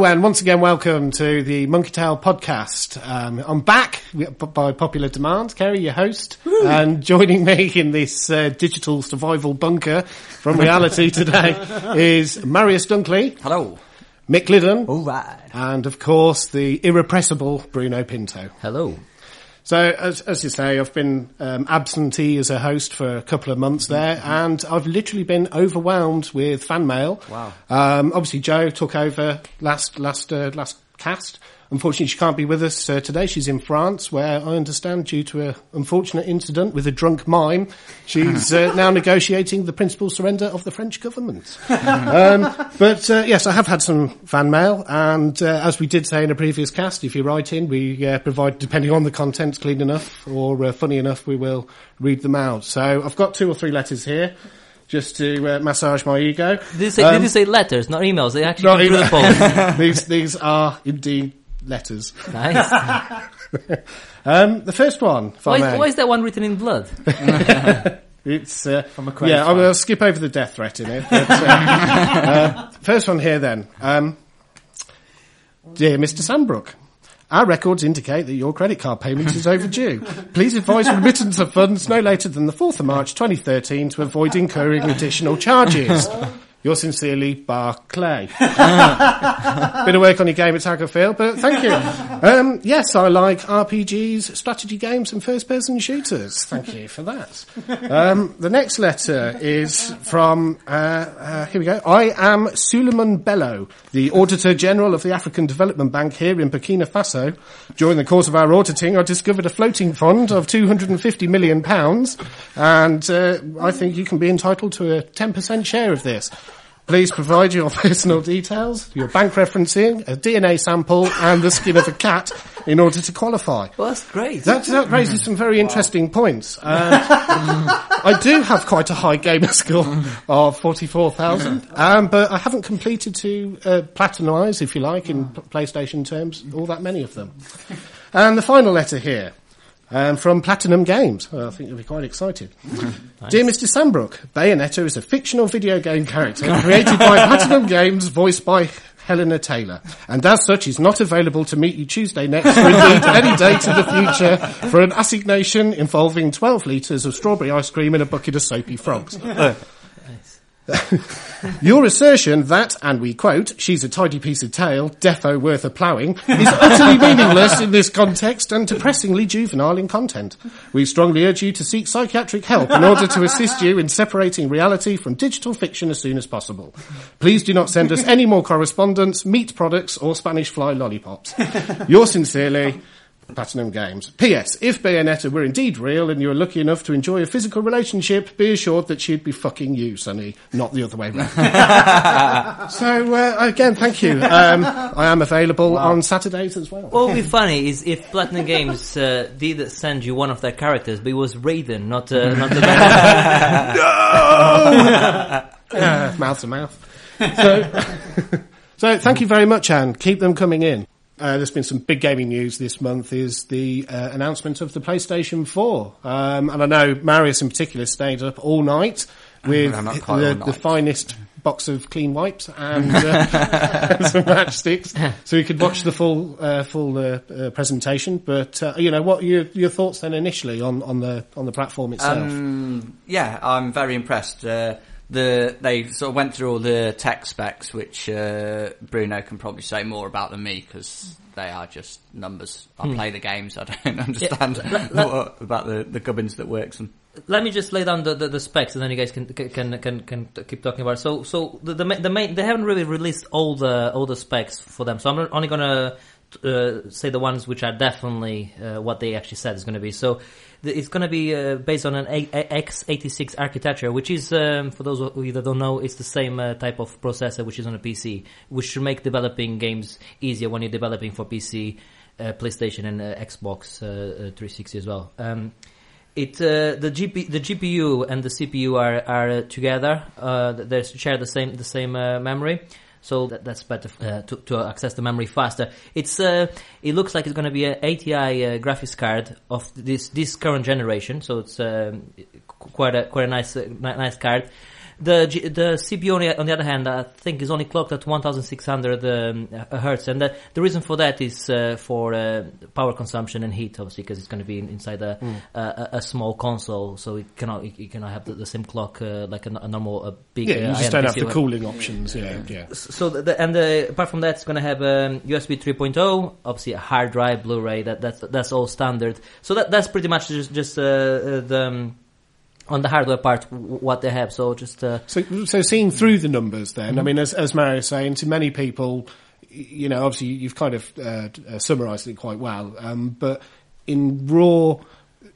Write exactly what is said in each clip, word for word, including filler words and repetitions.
Hello, and once again, welcome to the Monkey Tail podcast. Um, I'm back by popular demand. Kerry, your host, Woo. and joining me in this uh, digital survival bunker from reality today is Marius Dunkley. Hello. Mick Lyddon. All right. And, of course, the irrepressible Bruno Pinto. Hello. So, as, as you say, I've been um, absentee as a host for a couple of months there, mm-hmm. and I've literally been overwhelmed with fan mail. Wow. Um, obviously, Jo took over last last uh, last cast. Unfortunately, she can't be with us uh, today. She's in France, where I understand, due to an unfortunate incident with a drunk mime, she's uh, now negotiating the principal surrender of the French government. um, but, uh, yes, I have had some fan mail, and uh, as we did say in a previous cast, if you write in, we uh, provide, depending on the contents, clean enough or uh, funny enough, we will read them out. So I've got two or three letters here. Just to uh, massage my ego. Did you say, um, did you say letters, not emails? They actually come through the phone. these, these are indeed letters. Nice. um, the first one, if why, I may. Why is that one written in blood? It's uh, from a yeah. I will skip over the death threat in it. But, uh, uh, first one here, then. Um, Dear Mister Sandbrook. Our records indicate that your credit card payment is overdue. Please advise remittance of funds no later than the fourth of March twenty thirteen to avoid incurring additional charges. Yours sincerely, Barclay. Bit of work on your game at Tacklefield, but thank you. Um, yes, I like R P Gs, strategy games and first-person shooters. Thank you for that. Um, the next letter is from, uh, uh, here we go. I am Suleiman Bello, the Auditor General of the African Development Bank here in Burkina Faso. During the course of our auditing, I discovered a floating fund of two hundred fifty million pounds, and uh, I think you can be entitled to a ten percent share of this. Please provide your personal details, your bank referencing, a D N A sample, and the skin of a cat in order to qualify. Well, that's great. That, that raises some very wow. interesting points. Um, I do have quite a high gamer score of forty-four thousand, um, but I haven't completed to uh, platinumize, if you like, in p- PlayStation terms, all that many of them. And the final letter here. Um, from Platinum Games. Well, I think you'll be quite excited. Nice. Dear Mister Sandbrook, Bayonetta is a fictional video game character created by Platinum Games, voiced by Helena Taylor, and as such is not available to meet you Tuesday next or indeed any day to the future for an assignation involving twelve litres of strawberry ice cream and a bucket of soapy frogs. Uh. Your assertion that, and we quote, she's a tidy piece of tail, defo worth a ploughing, is utterly meaningless in this context and depressingly juvenile in content. We strongly urge you to seek psychiatric help in order to assist you in separating reality from digital fiction as soon as possible. Please do not send us any more correspondence, meat products or Spanish fly lollipops. Yours sincerely, Platinum Games. P S. If Bayonetta were indeed real and you were lucky enough to enjoy a physical relationship, be assured that she'd be fucking you, Sonny, not the other way round. So, uh, again, thank you. Um, I am available wow. on Saturdays as well. What would be funny is if Platinum Games uh, did send you one of their characters, but it was Raiden, not, uh, not the Bayonetta. No! uh, mouth to mouth. So, so, thank you very much, Anne. Keep them coming in. Uh, there's been some big gaming news this month is the uh, announcement of the PlayStation four. Um, and I know Marius in particular stayed up all night with no, the, all night. the finest box of clean wipes and uh, some matchsticks so he could watch the full uh, full uh, uh, presentation. But, uh, you know, what are your, your thoughts then initially on, on the on the platform itself? Um, yeah, I'm very impressed. Uh, the They sort of went through all the tech specs, which uh, Bruno can probably say more about than me, because they are just numbers. I hmm. play the games, I don't understand yeah, let, what, about the, the gubbins that works them. Let me just lay down the, the, the specs, and then you guys can can can, can keep talking about it. So, so the, the, the main, they haven't really released all the all the specs for them, so I'm only going to uh, say the ones which are definitely uh, what they actually said is going to be. So it's going to be uh, based on an x eighty-six architecture, which is, um, for those of you that don't know, it's the same uh, type of processor which is on a P C, which should make developing games easier when you're developing for P C, uh, PlayStation and uh, Xbox uh, three sixty as well. Um, it uh, the G P, the G P U and the C P U are are together. Uh, they share the same the same uh, memory. So that, that's better uh, to, to access the memory faster. It's uh, it looks like it's going to be an A T I uh, graphics card of this this current generation. So it's um, quite a quite a nice uh, nice card. The the C P U, on the other hand, I think is only clocked at one thousand six hundred um, hertz, and the, the reason for that is uh, for uh, power consumption and heat, obviously, because it's going to be inside a, mm. a a small console, so it cannot you cannot have the, the same clock uh, like a, a normal a big. Yeah, you uh, just don't have the cooling options. Yeah, yeah. yeah. So the, and the, apart from that, it's going to have um, U S B three point oh, obviously a hard drive, Blu-ray. That that's that's all standard. So that that's pretty much just just uh, the. Um, on the hardware part, what they have. So just uh... so so seeing through the numbers, then mm-hmm. I mean, as as Mario's saying, to many people, you know, obviously you've kind of uh, summarised it quite well. Um, but in raw,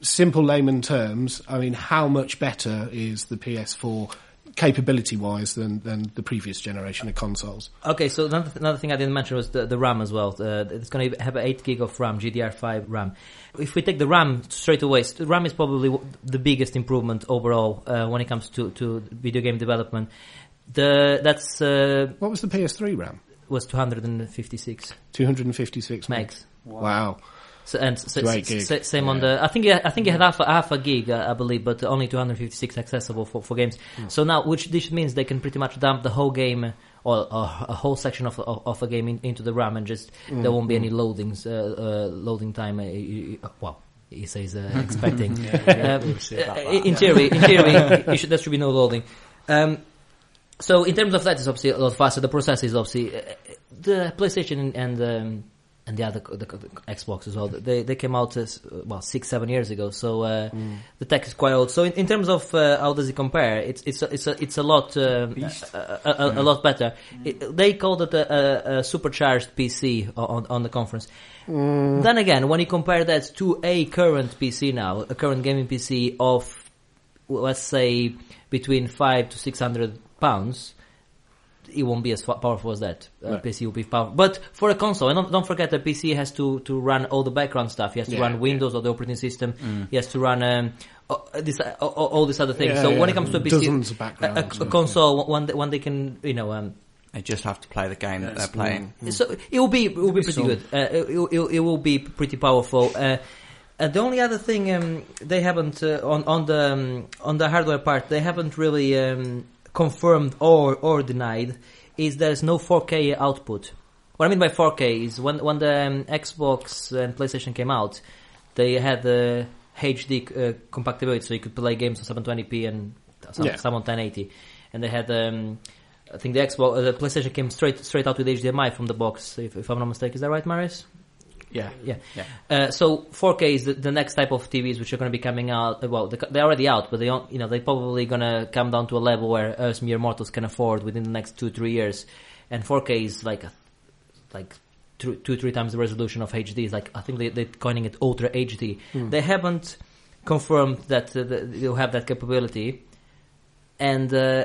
simple layman terms, I mean, how much better is the P S four? Capability-wise than than the previous generation of consoles. Okay, so another, another thing I didn't mention was the, the RAM as well. Uh, it's going to have eight gig of RAM, G D D R five RAM. If we take the RAM straight away, RAM is probably the biggest improvement overall uh, when it comes to, to video game development. The that's uh, what was the P S three RAM? Was two hundred fifty-six. two hundred fifty-six megs. Wow. wow. So, and so, so, same yeah. on the. I think I think it had half a, half a gig, I believe, but only two hundred fifty-six accessible for, for games. Mm. So now, which this means they can pretty much dump the whole game or, or a whole section of of, of a game in, into the RAM, and just mm. there won't be any loadings, uh, uh, loading time. Uh, well, he says uh, expecting. yeah, yeah, um, we'll in theory, in theory, you should, there should be no loading. Um, so in terms of that, it's obviously a lot faster. The processor is obviously uh, the PlayStation and. Um, And the other the, the Xbox as well. They they came out as, well six seven years ago. So uh, mm. the tech is quite old. So in, in terms of uh, how does it compare? It's it's a, it's a, it's a lot uh, a, a, a, a lot better. Mm. It, they called it a, a, a supercharged P C on on the conference. Mm. Then again, when you compare that to a current P C now, a current gaming P C of let's say between five to six hundred pounds. It won't be as powerful as that. Uh, no. P C will be powerful, but for a console, and don't, don't forget that P C has to, to run all the background stuff. It has to yeah, run Windows yeah. or the operating system. Mm. It has to run um, all, this, all, all these other things. Yeah, so yeah. when it comes to a P C, a, a, a console, one yeah. one they can, you know. Um, They just have to play the game that they're playing. Mm. So it will be it will be pretty good. Uh, it, it, it will be pretty powerful. Uh, Uh, the only other thing um, they haven't uh, on on the um, on the hardware part, they haven't really. Um, confirmed or or denied is there's no four K output. What I mean by four K is when when the um, Xbox and PlayStation came out, they had the uh, H D uh, compatibility, so you could play games on seven twenty p and some, yeah. some on ten eighty. And they had, um, I think the Xbox, uh, the PlayStation came straight straight out with H D M I from the box. If, if I'm not mistaken, is that right, Marius? Yeah, yeah. yeah. Uh, so four K is the, the next type of T Vs which are going to be coming out. Well, they, they're already out, but they don't, you know, they're probably going to come down to a level where us mere mortals can afford within the next two, three years. And four K is like, a, like two, two, three times the resolution of H D. It's like I think they, they're coining it Ultra H D. Mm. They haven't confirmed that uh, they'll have that capability, and. Uh,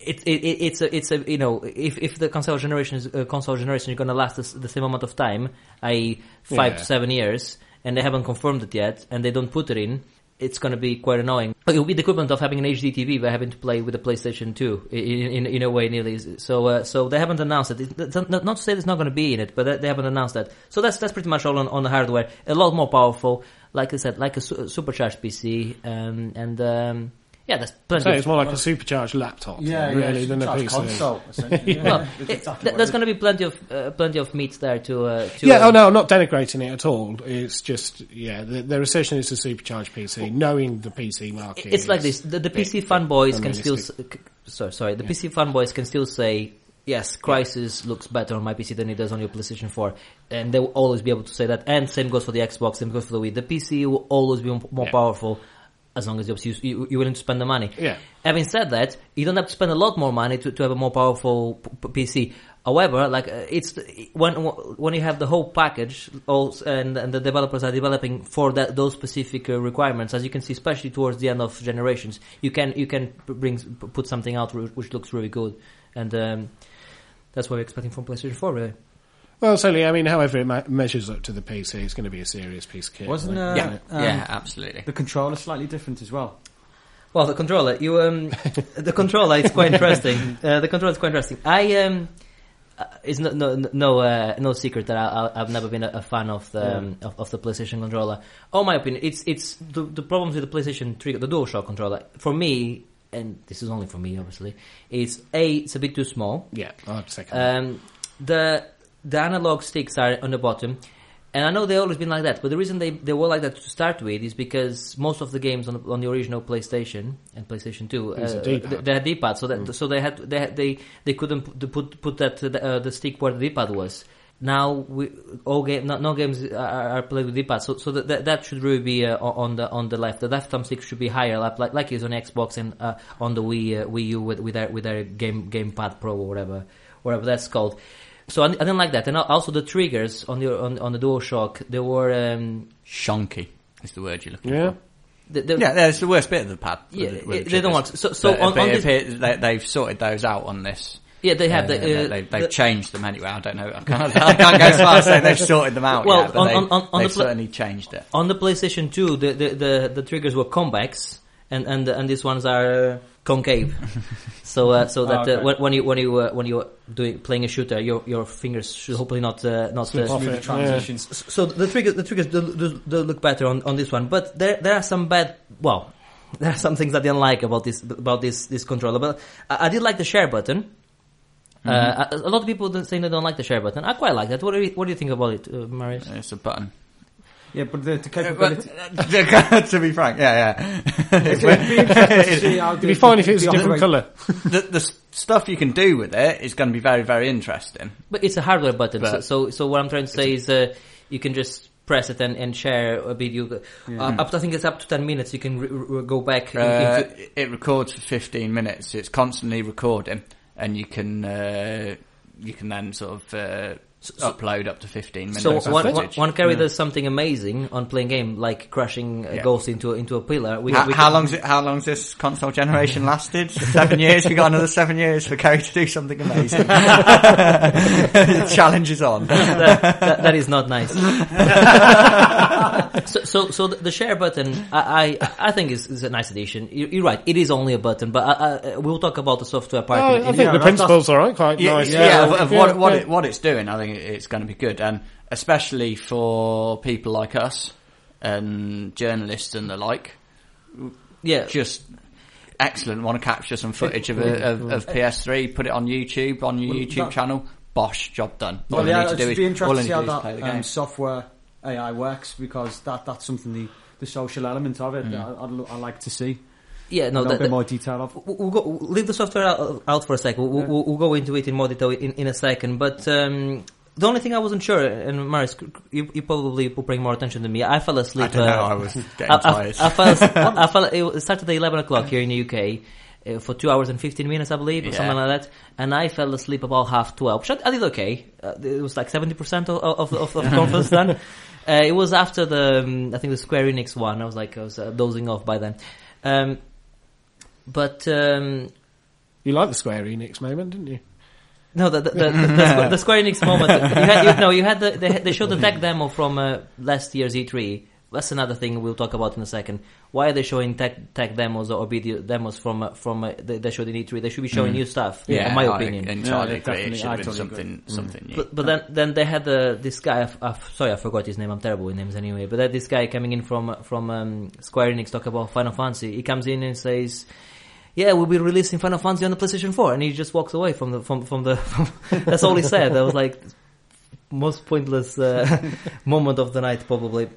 It, it it it's a it's a you know if if the console generation is uh, console generation is going to last this, the same amount of time, that is five yeah. to seven years, and they haven't confirmed it yet, and they don't put it in, it's going to be quite annoying. But it'll be the equivalent of having an H D T V by having to play with a PlayStation two in in, in a way nearly. So uh, so they haven't announced it. It's not, not to say it's not going to be in it, but they haven't announced that. So that's that's pretty much all on, on the hardware. A lot more powerful, like I said, like a su- supercharged P C, um, and. Um, Yeah, that's plenty. So it's more like a supercharged laptop, yeah, really, yeah, than a P C. Console, essentially. yeah. Well, it, exactly there's going to be plenty of uh, plenty of meat there to. Uh, to yeah, um, oh no, I'm not denigrating it at all. It's just, yeah, the, the recession is a supercharged P C. Well, knowing the P C market, it's like this: the, the P C fanboys can still. Sorry, sorry, the yeah. P C fanboys can still say. Yes, Crysis looks better on my P C than it does on your PlayStation four. And they will always be able to say that. And same goes for the Xbox, same goes for the Wii. The P C will always be more yeah. powerful. As long as you, you, you're willing to spend the money. Yeah. Having said that, you don't have to spend a lot more money to, to have a more powerful p- P C. However, like uh, it's when when you have the whole package, all, and, and the developers are developing for that those specific uh, requirements. As you can see, especially towards the end of generations, you can you can bring put something out which looks really good, and um, that's what we're expecting from PlayStation four, really. Well, certainly, I mean, however it ma- measures up to the P C, it's going to be a serious piece of kit. Wasn't uh, yeah. it? Um, yeah, absolutely. The controller's slightly different as well. Well, the controller, you, um, the controller is quite interesting. Uh, the controller is quite interesting. I, um, uh, it's no, no, no, uh, no secret that I, I, I've never been a, a fan of the, um, yeah. of, of the PlayStation controller. Oh, my opinion, it's, it's the, the problems with the PlayStation three, the DualShock controller. For me, and this is only for me, obviously, is A, it's a bit too small. Yeah, I'll second um, the the analog sticks are on the bottom, and I know they've always been like that, but the reason they, they were like that to start with is because most of the games on, on the original PlayStation and PlayStation two, uh, they, they had D-pad, so that mm. so they had they had, they, they couldn't put put that uh, the stick where the D-pad was. Now we all game no, no games are, are played with D-pad, so so that that should really be uh, on the on the left. The left thumbstick should be higher, like like, like it is on Xbox and uh, on the Wii uh, Wii U with with their with their game GamePad Pro or whatever whatever that's called. So I, I didn't like that, and also the triggers on the on, on the DualShock, they were um, shonky. Is the word you're looking yeah. for? The, the, yeah, that's the worst bit of the pad. Yeah, the, the they don't want to. so so on, on this, it, they, they've sorted those out on this. Yeah, they have. Uh, the, uh, they, they've the, changed them anyway. I don't know. I can't, I can't go as far as saying they've sorted them out. Well, yet, but on, on, on, on they've the pl- certainly changed it. On the PlayStation two, the the, the, the triggers were comebacks, and, and and these ones are concave. so uh, so that oh, okay. uh, when you when you uh, when you're doing playing a shooter, your your fingers should hopefully not uh, not uh, off the transitions. Yeah. So the triggers the triggers do, do, do look better on, on this one, but there there are some bad. Well, there are some things I didn't like about this about this this controller. But I, I did like the share button. Mm-hmm. Uh, a lot of people don't think they don't like the share button. I quite like that. What do you, what do you think about it, uh, Marius? It's a button. Yeah, but the, the capability... to be frank, yeah, yeah. It'd be interesting to see how... It'd be fine if it was a different colour. The, the stuff you can do with it is going to be very, very interesting. But it's a hardware button, but so, so so what I'm trying to say is uh, you can just press it and, and share a video. Yeah. Uh, up, I think it's up to ten minutes. You can re- re- go back... Uh, into... It records for fifteen minutes. It's constantly recording. And you can uh, you can then sort of uh, so, upload up to fifteen minutes. So of one, one, one carry yeah. does something amazing on playing game, like crashing a yeah. ghost into a, into a pillar. We, how, we can... how long's it, how long's this console generation lasted? Seven years. We got another seven years for Carrie to do something amazing. The challenge is on. That, that, that is not nice. so, so so the share button, I I, I think is, is a nice addition. You're, you're right, it is only a button, but I, I, we'll talk about the software part. Oh, I think yeah, the principles are right, quite yeah, nice. Yeah, yeah, yeah. Of what what, it, what it's doing, I think it's going to be good, and especially for people like us and journalists and the like. Yeah, just. Excellent. Want to capture some footage of, a, of, of P S three, put it on YouTube, on your well, YouTube that, channel. Bosh, job done. All well, yeah, need to do be is, interesting to see how that um, software A I works, because that, that's something the, the social element of it mm. that I'd, I'd like to see. Yeah, no, a that, bit more detail of. We'll go, leave the software out, out for a second. We'll, yeah. we'll, we'll go into it in more detail in, in a second, but. Um, The only thing I wasn't sure, and Marius, you, you probably were paying more attention than me. I fell asleep. I don't know, uh, I was getting I, tired. I, I fell asleep, I fell, it started at eleven o'clock here in the U K uh, for two hours and fifteen minutes, I believe, or yeah. something like that. And I fell asleep about half twelve, which I, I did okay. Uh, it was like seventy percent of, of, of, of the conference done. Uh, it was after the, um, I think the Square Enix one. I was like, I was uh, dozing off by then. Um, but, um... You liked the Square Enix moment, didn't you? No, the the, the, the the Square Enix moment. You had, you, no, you had the they, they showed the tech demo from uh, last year's E three. That's another thing we'll talk about in a second. Why are they showing tech tech demos or video demos from from uh, they, they showed in E three? They should be showing mm. new stuff. Yeah, in my I, opinion. Entirely, yeah, it should have been something good. something mm. new. But, but then then they had uh, this guy. I've, I've, sorry, I forgot his name. I'm terrible with names anyway. But that this guy coming in from from um, Square Enix talk about Final Fantasy. He comes in and says. Yeah, we'll be releasing Final Fantasy on the PlayStation four, and he just walks away from the from from the. From, that's all he said. That was like most pointless uh, moment of the night, probably.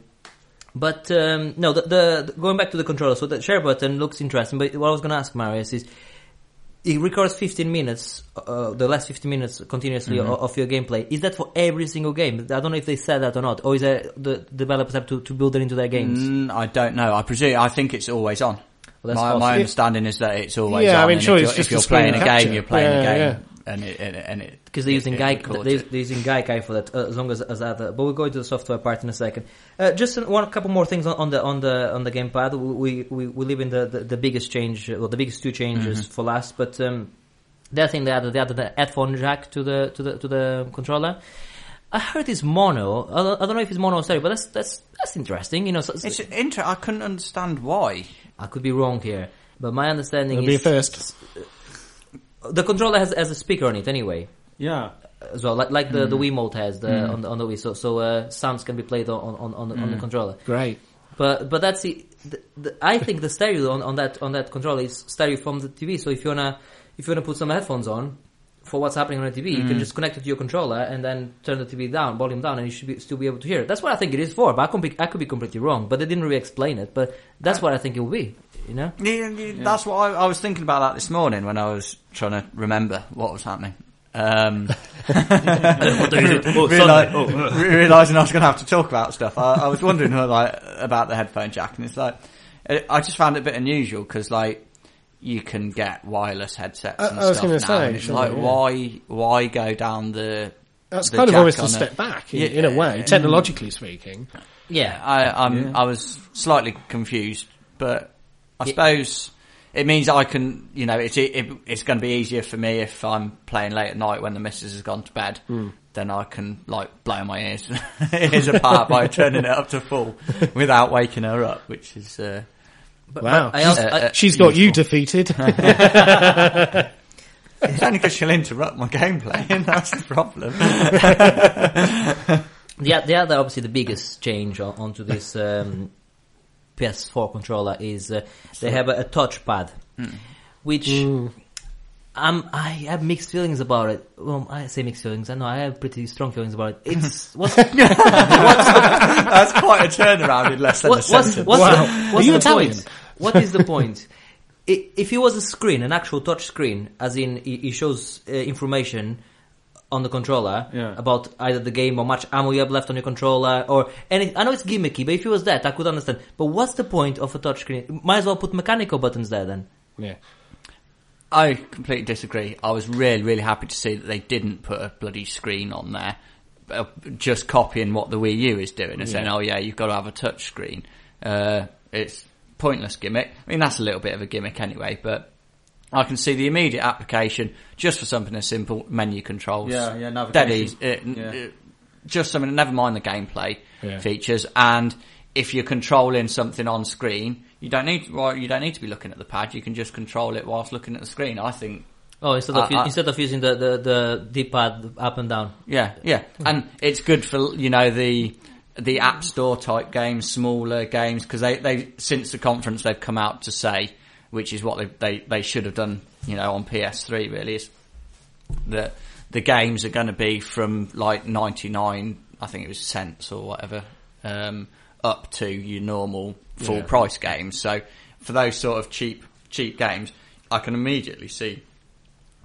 But um, no, the, the going back to the controller. So the share button looks interesting. But what I was going to ask Marius is, it records fifteen minutes, uh, the last fifteen minutes continuously mm-hmm. of, of your gameplay. Is that for every single game? I don't know if they said that or not, or is that the developers have to, to build it into their games? Mm, I don't know. I presume I think it's always on. Well, my, awesome. my understanding is that it's always yeah, on. I mean, sure, if you're, if you're playing a capture. game, you're playing yeah, a game, yeah. and it and it because they're using Gaikai, they're, they're using Gaikai for that uh, as long as as other. But we'll go into the software part in a second. Uh, just one, couple more things on, on the on the on the gamepad. We we we live in the, the, the biggest change, well, the biggest two changes mm-hmm. for last. But um, the other thing they added, they added the headphone jack to the to the to the controller. I heard it's mono. I don't know if it's mono or stereo, but that's that's that's interesting. You know, so, it's inter- I couldn't understand why. I could be wrong here, but my understanding It'll is be first. The controller has has a speaker on it anyway. Yeah, as well, like like the mm. the Wiimote has the, mm. on the on the Wii, so so uh, sounds can be played on on on, mm. on the controller. Great. But but that's the, the, the I think the stereo on, on that on that controller is stereo from the T V. So if you wanna if you wanna put some headphones on for what's happening on the T V, mm. you can just connect it to your controller and then turn the T V down, volume down, and you should be, still be able to hear it. That's what I think it is for. But I could be I could be completely wrong. But they didn't really explain it. But that's yeah. what I think it will be. You know, yeah, yeah, that's what I, I was thinking about that this morning when I was trying to remember what was happening. Um, oh, realizing, oh. realizing I was going to have to talk about stuff, I, I was wondering like about the headphone jack, and it's like it, I just found it a bit unusual because like you can get wireless headsets. And I, I was going to say, and it's like yeah. why why go down the? That's the kind of almost a step back in, yeah, in a way, technologically in, speaking. Yeah, I I'm, yeah. I was slightly confused, but I yeah. suppose. It means I can, you know, it's it, it's going to be easier for me if I'm playing late at night when the missus has gone to bed. Mm. Then I can, like, blow my ears, ears apart by turning it up to full without waking her up, which is... Uh, wow. But I, I, I, she's got you defeated. It's only because she'll interrupt my gameplay, and that's the problem. Yeah, the other, obviously, the biggest change on, onto this... Um, P S four controller is uh, they have a, a touchpad, mm. which mm. um, I have mixed feelings about it. Well, I say mixed feelings. I know I have pretty strong feelings about it. It's what's, what's the, that's quite a turnaround in less than what, a sentence. What's, what's wow. the, what's Are you the Italian? Point? What is the point? It, if it was a screen, an actual touch screen, as in it, it shows uh, information on the controller yeah. about either the game or much ammo you have left on your controller or anything. I know it's gimmicky, but if it was that, I could understand. But what's the point of a touchscreen? Might as well put mechanical buttons there then. Yeah, I completely disagree. I was really, really happy to see that they didn't put a bloody screen on there, just copying what the Wii U is doing and yeah. saying, oh yeah, you've got to have a touchscreen. Uh, it's pointless gimmick. I mean, that's a little bit of a gimmick anyway, but... I can see the immediate application just for something as simple, menu controls. Yeah, yeah, navigation. Dead easy, uh, yeah. Just something, never mind the gameplay yeah. features. And if you're controlling something on screen, you don't need well, you don't need to be looking at the pad. You can just control it whilst looking at the screen. I think. Oh, instead of I, I, instead of using the the, the D-pad up and down. Yeah, yeah, and it's good for you know the. the App Store type games, smaller games, because they they since the conference they've come out to say. Which is what they, they they should have done, you know, on P S three really, is that the games are going to be from like ninety-nine, I think it was cents or whatever, um, up to your normal full yeah. price games. So for those sort of cheap cheap games, I can immediately see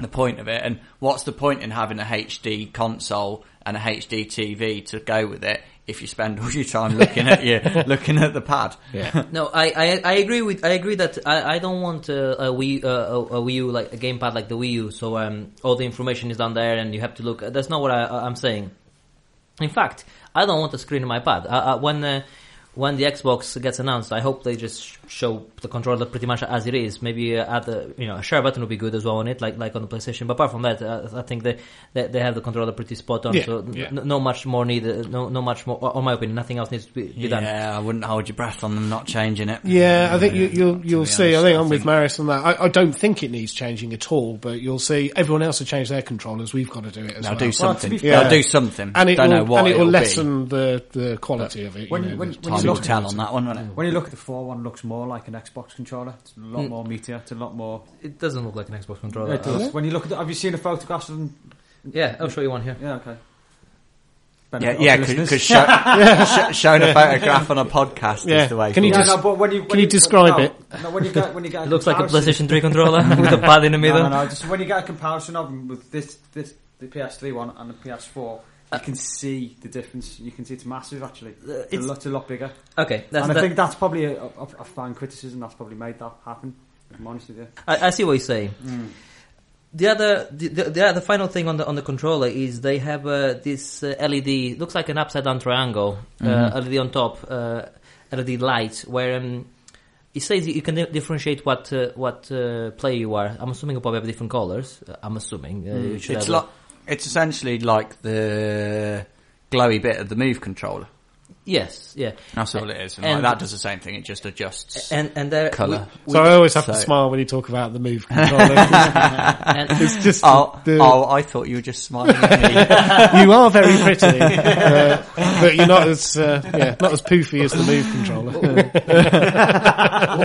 the point of it. And what's the point in having a H D console and a H D T V to go with it? If you spend all your time looking at you, looking at the pad. Yeah. No, I, I, I agree with, I agree that I, I don't want a, a Wii, uh, a, a Wii U, like a gamepad like the Wii U. So, um, all the information is down there and you have to look. That's not what I, I'm saying. In fact, I don't want a screen in my pad. I, I, when, uh, when the Xbox gets announced, I hope they just show the controller pretty much as it is. Maybe uh, add a, you know, a share button would be good as well on it, like, like on the PlayStation. But apart from that, uh, I think they, they, they have the controller pretty spot on. Yeah, so yeah. N- no much more needed, no, no much more, on my opinion, nothing else needs to be, be done. Yeah, I wouldn't hold your breath on them not changing it. Yeah, I think you, you'll, you'll see, honest, I think I'm I think. with Marius on that. I, I don't think it needs changing at all, but you'll see everyone else will change their controllers. We've got to do it as they'll well. They'll do something. Well, yeah. They'll do something. And it don't will, know what and it will lessen be. the, the quality but of it. When, you know, when, when Look tell on that one, wasn't it? When you look at the four one, looks more like an Xbox controller. It's a lot mm. more meatier. It's a lot more. It doesn't look like an Xbox controller. It does. When you look at, the, have you seen the photographs of them? Yeah, I'll show you one here. Yeah, okay. Benefit yeah, yeah, because show, yeah. showing a photograph on a podcast yeah. is the way. Can you just, no, no, but when you, when can you, you describe no, it? No, when you get, when you get, a it looks like a PlayStation three controller with a pad in the middle. No, no, no, just when you get a comparison of them with this, this the P S three one and the P S four. You can see the difference. You can see it's massive, actually. It's, it's a lot, a lot bigger. Okay, that's, and I that, think that's probably a, a, a fan criticism that's probably made that happen. If I'm honest with you. I, I see what you're saying. Mm. The other, the, the, the the final thing on the on the controller is they have uh, this uh, L E D. Looks like an upside down triangle. Mm-hmm. Uh, L E D on top, uh, L E D light. Where um, it says you can differentiate what uh, what uh, player you are. I'm assuming you probably have different colors. I'm assuming uh, mm. you should it's have. Lo- It's essentially like the glowy bit of the Move controller. Yes, yeah. That's all it is. And, and like, that does the same thing. It just adjusts and, and there, colour. We, we, so I always have so. to smile when you talk about the Move controller. And it's just oh, the, oh, I thought you were just smiling at me. You are very pretty, uh, but you're not as uh, yeah, not as poofy as the Move controller.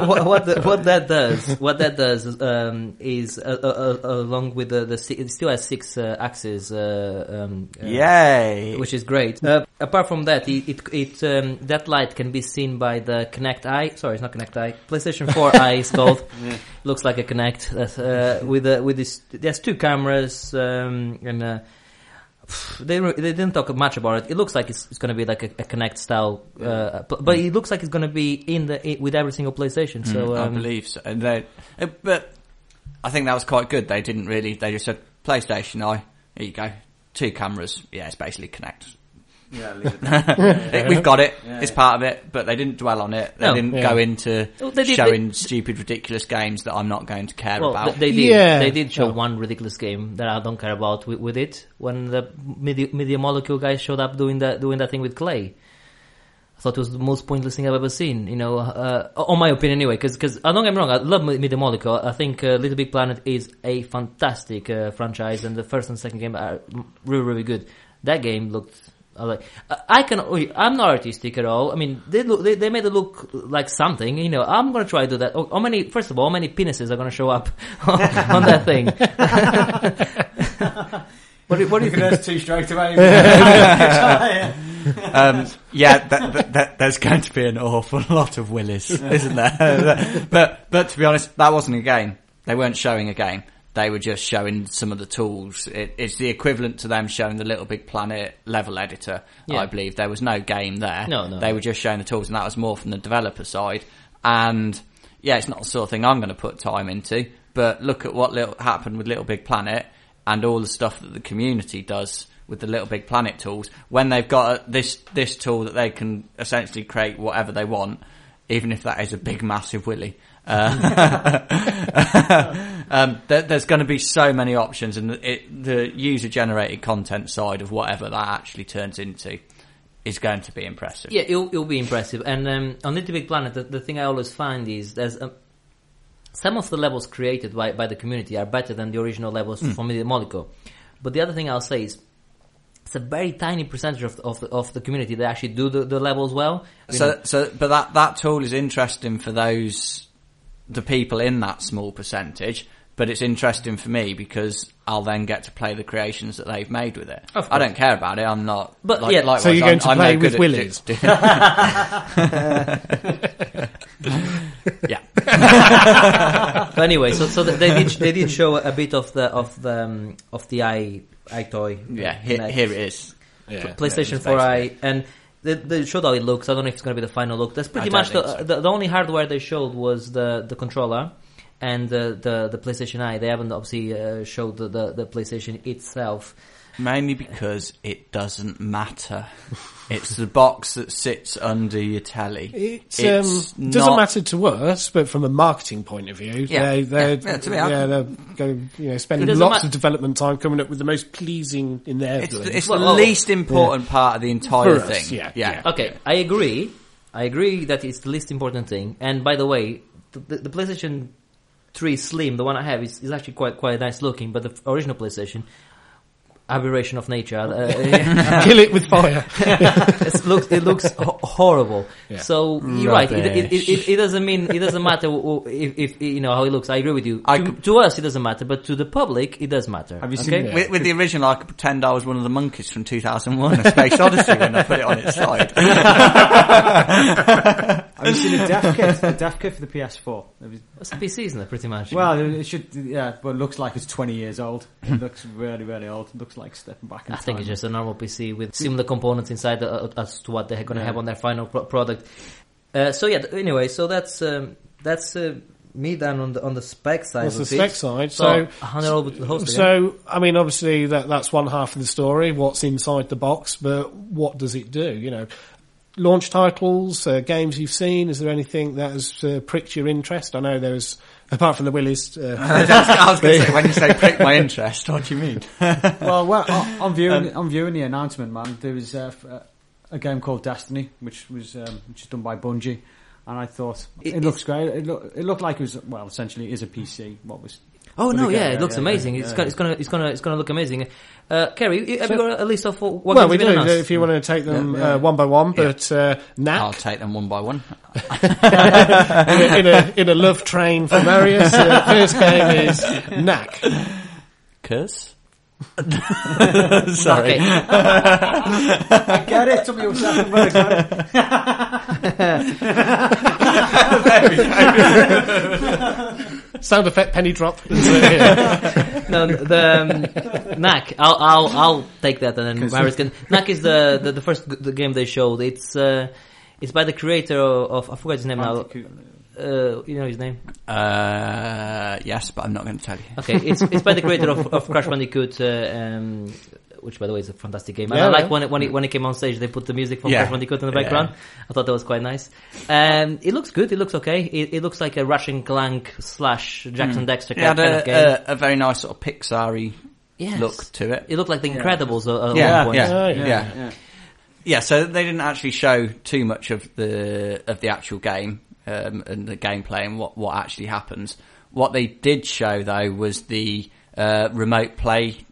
what, what, the, what that does, what that does is, um, is uh, uh, uh, along with the, the it still has six uh, axes. Uh, um, uh, Yay! Which is great. Uh, apart from that, it it, it Um, that light can be seen by the Kinect Eye. Sorry, it's not Kinect Eye. PlayStation four Eye is called. Yeah. Looks like a Kinect. That's, uh, with uh, with this, there's two cameras, um, and uh, they re- they didn't talk much about it. It looks like it's, it's going to be like a, a Kinect style, uh, but it looks like it's going to be in the in, with every single PlayStation. So mm, um, I believe so. And they, uh, but I think that was quite good. They didn't really. They just said PlayStation Eye. Here you go. Two cameras. Yeah, it's basically Kinect. Yeah, leave it yeah. We've got it. Yeah, it's yeah. part of it, but they didn't dwell on it. They no. didn't yeah. go into well, did, showing they, stupid, ridiculous games that I'm not going to care well, about. They did. Yeah. They did show oh. one ridiculous game that I don't care about with, with it. When the Media, Media Molecule guys showed up doing that doing that thing with clay, I thought it was the most pointless thing I've ever seen. You know, uh, on my opinion anyway. Because because I don't get me wrong, I love Media Molecule. I think uh, Little Big Planet is a fantastic uh, franchise, and the first and second game are really really good. That game looked. I like I can. I'm not artistic at all. I mean, they look, they, they made it look like something. You know, I'm gonna try to do that. How many? First of all, how many penises are gonna show up on, on that thing? What do, what do you think? That's two straight away. um, yeah, that, that, that, there's going to be an awful lot of willies, isn't there? but but to be honest, that wasn't a game. They weren't showing a game. They were just showing some of the tools. It, it's the equivalent to them showing the Little Big Planet level editor, yeah. I believe. There was no game there. No, no. They were just showing the tools, and that was more from the developer side. And, yeah, it's not the sort of thing I'm going to put time into, but look at what little, happened with Little Big Planet and all the stuff that the community does with the Little Big Planet tools. When they've got a, this this tool that they can essentially create whatever they want, even if that is a big, massive willy. Uh, um, there, there's going to be so many options, and it, the user-generated content side of whatever that actually turns into is going to be impressive. Yeah, it'll, it'll be impressive. And um, on Little Big Planet, the, the thing I always find is there's a, some of the levels created by, by the community are better than the original levels mm. from Media Molecule. But the other thing I'll say is it's a very tiny percentage of of the, of the community that actually do the, the levels well. So, so, but that, that tool is interesting for those. The people in that small percentage, but it's interesting for me because I'll then get to play the creations that they've made with it. I don't care about it. I'm not. But like, yeah, likewise, so you're going I'm, to I'm play no with willies. yeah. But anyway, so so they did they did show a bit of the of the um, of the eye eye toy. Yeah, here, here it is. Yeah, PlayStation four Eye and. They, they showed how it looks. I don't know if it's going to be the final look. That's pretty much the, so. the the only hardware they showed was the, the controller and the, the, the PlayStation Eye. They haven't obviously uh, showed the, the, the PlayStation itself. Mainly because it doesn't matter. It's the box that sits under your telly. It um, doesn't not... matter to us, but from a marketing point of view, yeah. they, they're, yeah. Yeah, yeah, they're going, you know, spending lots ma- of development time coming up with the most pleasing in their It's, the, it's well, the well, least important yeah. part of the entire us, thing. Yeah, yeah. yeah. Okay, yeah. I agree. I agree that it's the least important thing. And by the way, the, the PlayStation three Slim, the one I have, is, is actually quite quite nice looking, but the original PlayStation... aberration of nature. Uh, Kill it with fire. it looks, it looks ho- horrible. Yeah. So you're Rubbish. right. It, it, it, it doesn't mean it doesn't matter if, if you know how it looks. I agree with you. I to, could, to us, it doesn't matter, but to the public, it does matter. Have you okay? seen yeah. with, with the original? I could pretend I was one of the monkeys from two thousand one: A Space Odyssey when I put it on its side. Have you seen a D A F kit? A D A F kit for the P S four. It's a P C, isn't it? Pretty much. Well, it should. Yeah, but it looks like it's twenty years old. It looks really, really old. It looks like stepping back in I time. Think it's just a normal P C with similar components inside uh, as to what they're going to yeah. have on their final pro- product. Uh, so yeah, anyway, so that's um, that's uh, me done on the on the spec side. That's of the it. spec side. So, so, so I mean, obviously that that's one half of the story. What's inside the box, but what does it do? You know, launch titles, uh, games you've seen. Is there anything that has uh, pricked your interest? I know there was. Apart from the willies, uh, I was going to say when you say prick my interest, what do you mean? well, well, on viewing um, on viewing the announcement, man, there was uh, a game called Destiny, which was um, which is done by Bungie, and I thought it, it looks great. It, look, it looked like it was well, essentially, it is a P C. What was? Oh no, yeah, it looks amazing. It's gonna, it's gonna, it's gonna, it's gonna look amazing. Uh, Kerry, have so, you got a list of what? Well, we do. If you want to take them yeah, yeah. Uh, one by one, yeah. but uh, Knack, I'll take them one by one. in, a, in a love train for Marius. Uh, first game is Knack. Curse. Sorry. I get it. Took me a second. Sound effect penny drop. No, the um, Knack. I'll I'll I'll take that and then Marius can. Knack is the, the, the first the game they showed. It's uh, it's by the creator of, of I forgot his name now. Uh, you know his name? Uh, yes, but I'm not going to tell you. Okay, it's it's by the creator of, of Crash Bandicoot, uh, um, which by the way is a fantastic game. Yeah, I like yeah. when it, when it, when it came on stage, they put the music from yeah. Crash Bandicoot in the background. Yeah. I thought that was quite nice. Um, it looks good. It looks okay. It, it looks like a Ratchet and Clank slash Jackson mm. Dexter kind a, of game. A, a very nice sort of Pixar-y yes. look to it. It looked like The Incredibles yeah. at, at yeah, one point. Yeah, yeah, yeah. yeah. yeah. Yeah, so they didn't actually show too much of the of the actual game um, and the gameplay and what, what actually happens. What they did show, though, was the uh, remote play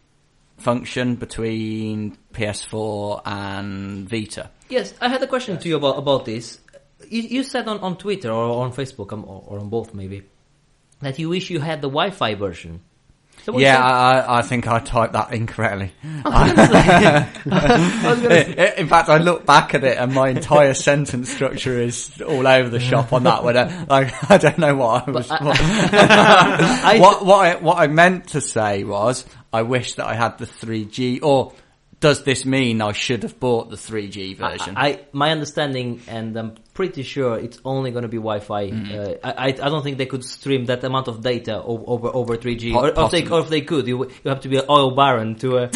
function between P S four and Vita. Yes, I had a question yes. to you about, about this. You, you said on, on Twitter or on Facebook or, or on both, maybe, that you wish you had the Wi-Fi version. So yeah, I, I think I typed that incorrectly. In fact, I look back at it and my entire sentence structure is all over the shop on that one. Like, I don't know what I was. What I, what, what, I, what I meant to say was, I wish that I had the three G. Or does this mean I should have bought the three G version? I, I my understanding, and I'm pretty sure it's only going to be Wi-Fi. Mm. Uh, I I don't think they could stream that amount of data over over three G. Or, or, if they, or if they could, you you have to be an oil baron to. Uh...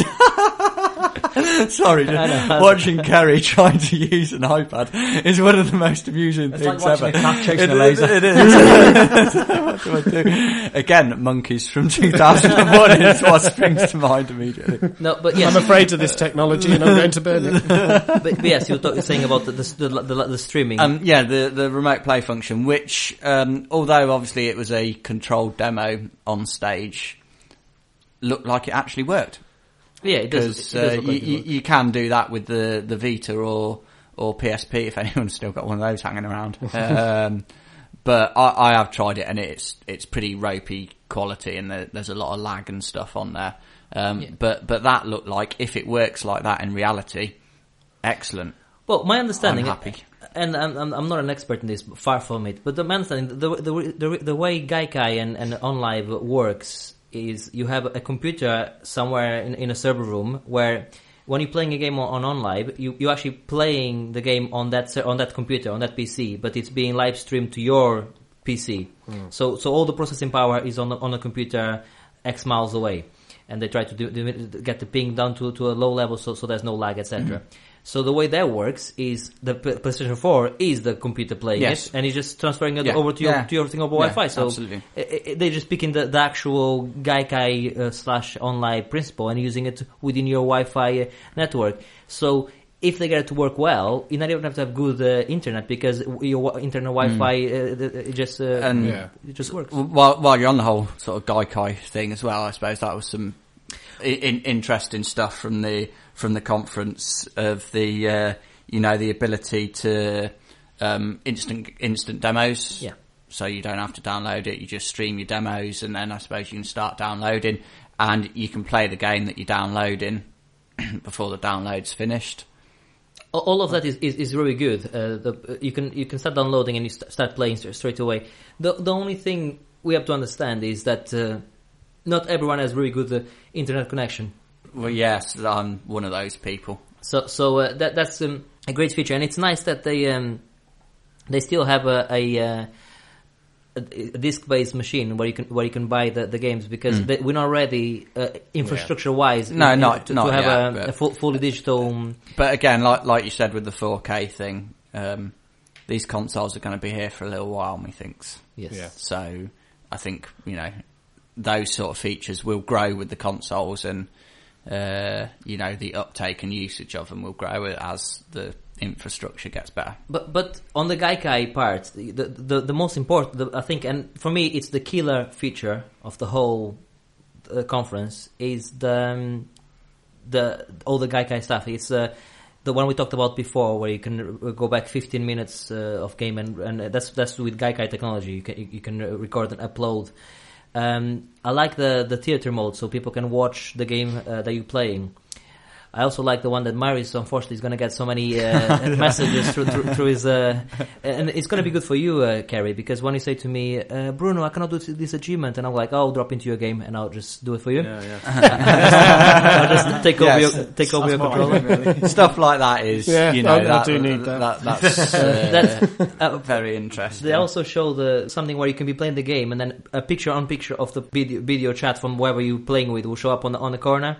Sorry, just watching Kerry trying to use an iPad is one of the most amusing it's things like ever. It's like chasing a laser. It is. What do I do? Again, Monkeys from two thousand one is what springs to mind immediately. No, but yes. I'm afraid of this technology and I'm going to burn it. But, but yes, you were saying about the the, the, the streaming. Um, yeah, the, the remote play function, which, um, although obviously it was a controlled demo on stage, looked like it actually worked. Yeah, it does. It does uh, like you, you can do that with the, the Vita or or P S P if anyone's still got one of those hanging around. um, but I, I have tried it and it's it's pretty ropey quality and there, there's a lot of lag and stuff on there. Um, yeah. But but that looked like if it works like that in reality, excellent. Well, my understanding, I'm happy. And I'm, I'm not an expert in this, far from it. But the my understanding, the the the, the way Gaikai and and OnLive works. Is you have a computer somewhere in, in a server room where when you're playing a game on, on OnLive, you, you're actually playing the game on that on that computer, on that P C, but it's being live streamed to your P C. Mm. So so all the processing power is on, on a computer X miles away. And they try to do, do, get the ping down to, to a low level so, so there's no lag, et cetera. Mm-hmm. So the way that works is the PlayStation four is the computer playing yes. it, and it's just transferring it yeah. over to your yeah. to everything over yeah, Wi-Fi. So it, it, they're just picking the, the actual Gaikai uh, slash online principle and using it within your Wi-Fi uh, network. So if they get it to work well, you don't even have to have good uh, internet because your internet Wi-Fi mm. uh, it just uh, and yeah. it just works. While while you're on the whole sort of Gaikai thing as well, I suppose that was some in, interesting stuff from the. From the conference of the, uh, you know, the ability to um, instant instant demos. Yeah. So you don't have to download it. You just stream your demos, and then I suppose you can start downloading, and you can play the game that you're downloading before the download's finished. All of that is, is, is really good. Uh, the, you can you can start downloading and you st- start playing straight away. The the only thing we have to understand is that uh, not everyone has really good uh, internet connection. Well, yes, I'm one of those people. So, so uh, that that's um, a great feature, and it's nice that they um, they still have a, a, a disk-based machine where you can where you can buy the, the games because mm. they, we're not ready uh, infrastructure-wise. Yeah. No, in, not to, not to have yet, a, but, a full, fully digital. But again, like like you said with the four K thing, um, these consoles are going to be here for a little while, methinks. Yes. Yeah. So I think you know those sort of features will grow with the consoles and. Uh, you know, the uptake and usage of them will grow as the infrastructure gets better. But but on the Gaikai part, the the, the most important, the, I think, and for me, it's the killer feature of the whole uh, conference is the um, the all the Gaikai stuff. It's uh, the one we talked about before, where you can go back fifteen minutes uh, of game, and and that's that's with Gaikai technology. You can you can record and upload. Um, I like the the theater mode, so people can watch the game uh, that you're playing. I also like the one that Marius, unfortunately, is going to get so many uh, messages through, through, through his... Uh, and it's going to be good for you, uh, Kerry, because when you say to me, uh, Bruno, I cannot do this achievement, and I'm like, oh, I'll drop into your game and I'll just do it for you. Yeah, yeah. I'll just take over yes, your, take over your controller. Really. Stuff like that is... Yeah, you know, I, that, I do need that. that that's, uh, that's uh, very interesting. They also show the something where you can be playing the game and then a picture-on-picture picture of the video, video chat from whoever you're playing with will show up on the, on the corner.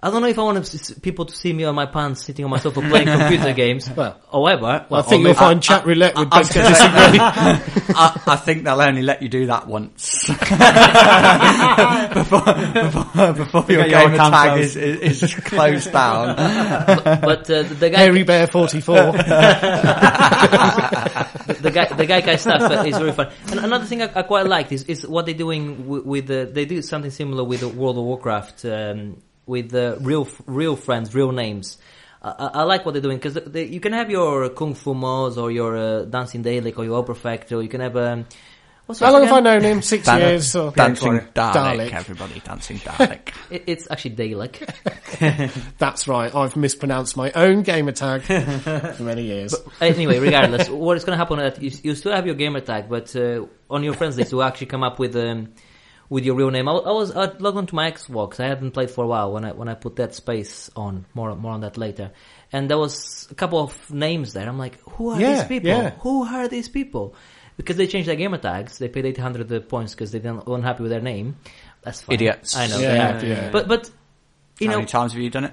I don't know if I want to, people to see me on my pants sitting on my sofa playing computer games. Well, however, well, I think you'll find chat roulette would both disagree. I, I think they'll only let you do that once before before, before your gamer tag is, is, is closed down. But, but uh, the guy Hairy Bear forty-four. the guy, the guy guy stuff is very fun. And another thing I, I quite liked is, is what they're doing with, with the. They do something similar with the World of Warcraft. Um, With uh, real, real friends, real names. I, I, I like what they're doing because they, you can have your Kung Fu Moz or your uh, Dancing Dalek or your Opera Fact, or you can have um, what's how long have I known him? Six Dan- years. Or Dancing Dalek, Dalek, everybody, Dancing Dalek. it, it's actually Dalek. That's right. I've mispronounced my own gamer tag for many years. But anyway, regardless, what is going to happen is you, you still have your gamer tag, but uh, on your friends list, you actually come up with. Um, With your real name. I, I was I logged onto my Xbox. I hadn't played for a while when I when I put that space on. More more on that later. And there was a couple of names there. I'm like, who are yeah, these people? Yeah. Who are these people? Because they changed their gamer tags. They paid eight hundred points because they didn't, weren't happy with their name. That's fine. Idiots. I know. Yeah, yeah. Yeah. But but you How know, many times have you done it?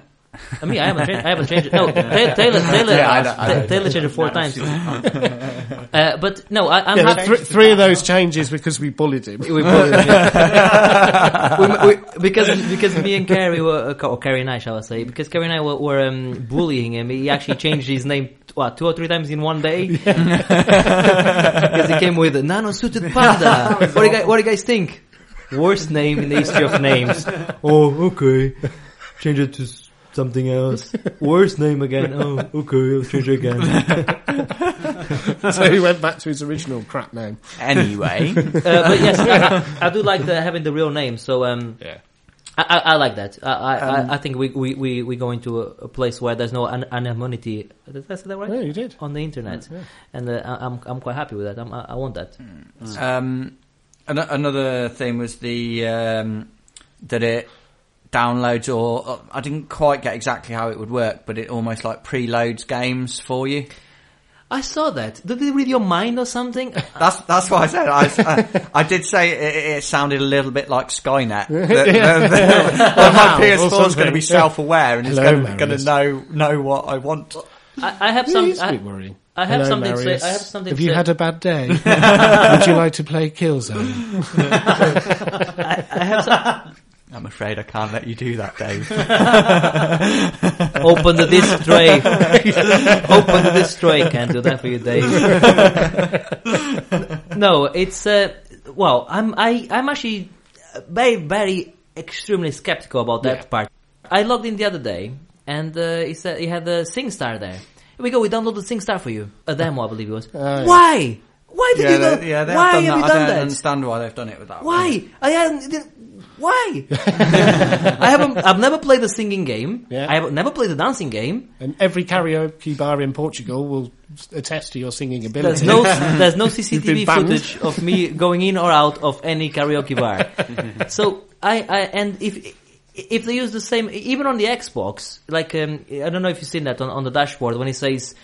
I mean, I haven't, changed, I haven't changed it. No, Taylor, Taylor, Taylor, yeah, I don't, I don't, Taylor changed it four times. uh, but no, I, I'm yeah, happy. Th- three of those changes because we bullied him. We bullied him. Yeah. we, we, because because me and Kerry were, or Kerry and I, shall I say, because Kerry and I were, were um, bullying him. He actually changed his name what, two or three times in one day yeah. because he came with a nano-suited panda. What do you guys, what do you guys think? Worst name in the history of names. Oh, okay. Change it to. Something else. Worst name again. Oh, okay, I'll change it again. So he went back to his original crap name. Anyway. uh, but yes, I, I do like the, having the real name, so um, yeah. I, I, I like that. I I, um, I, I think we, we, we, we go into a, a place where there's no an- anonymity. Did I say that right? Yeah, you did. On the internet. Yeah. And uh, I'm I'm quite happy with that. I'm, I, I want that. Mm. Um, an- Another thing was the um, that it... downloads or uh, I didn't quite get exactly how it would work, but it almost like preloads games for you. I saw that. Did they read your mind or something? That's that's what I said. I, I, I did say it, it sounded a little bit like Skynet. That, yeah. the, the, well, my P S four is going to be self-aware and it's going to know know what I want. Well, I, I have some. Please be worried. I have Hello, something Marius. to say. I have something have to you say. had a bad day? Would you like to play Killzone? I, I have some. I'm afraid I can't let you do that, Dave. Open the disc tray. Open the disc tray. Can't do that for you, Dave. No, it's uh, well. I'm I I'm actually very very extremely skeptical about that yeah. part. I logged in the other day, and uh, he said he had the SingStar there. Here we go. We downloaded the SingStar for you. A demo, I believe it was. Uh, Why? Why did yeah, you go? They, yeah, they why have, done have that. you done that? I don't that? understand why they've done it with that. Why? One. I haven't. Why? I haven't. I've never played a singing game. Yeah. I have never played a dancing game. And every karaoke bar in Portugal will attest to your singing ability. There's no, there's no C C T V footage of me going in or out of any karaoke bar. So I, I and if if they use the same, even on the Xbox, like um, I don't know if you've seen that on, on the dashboard when it says.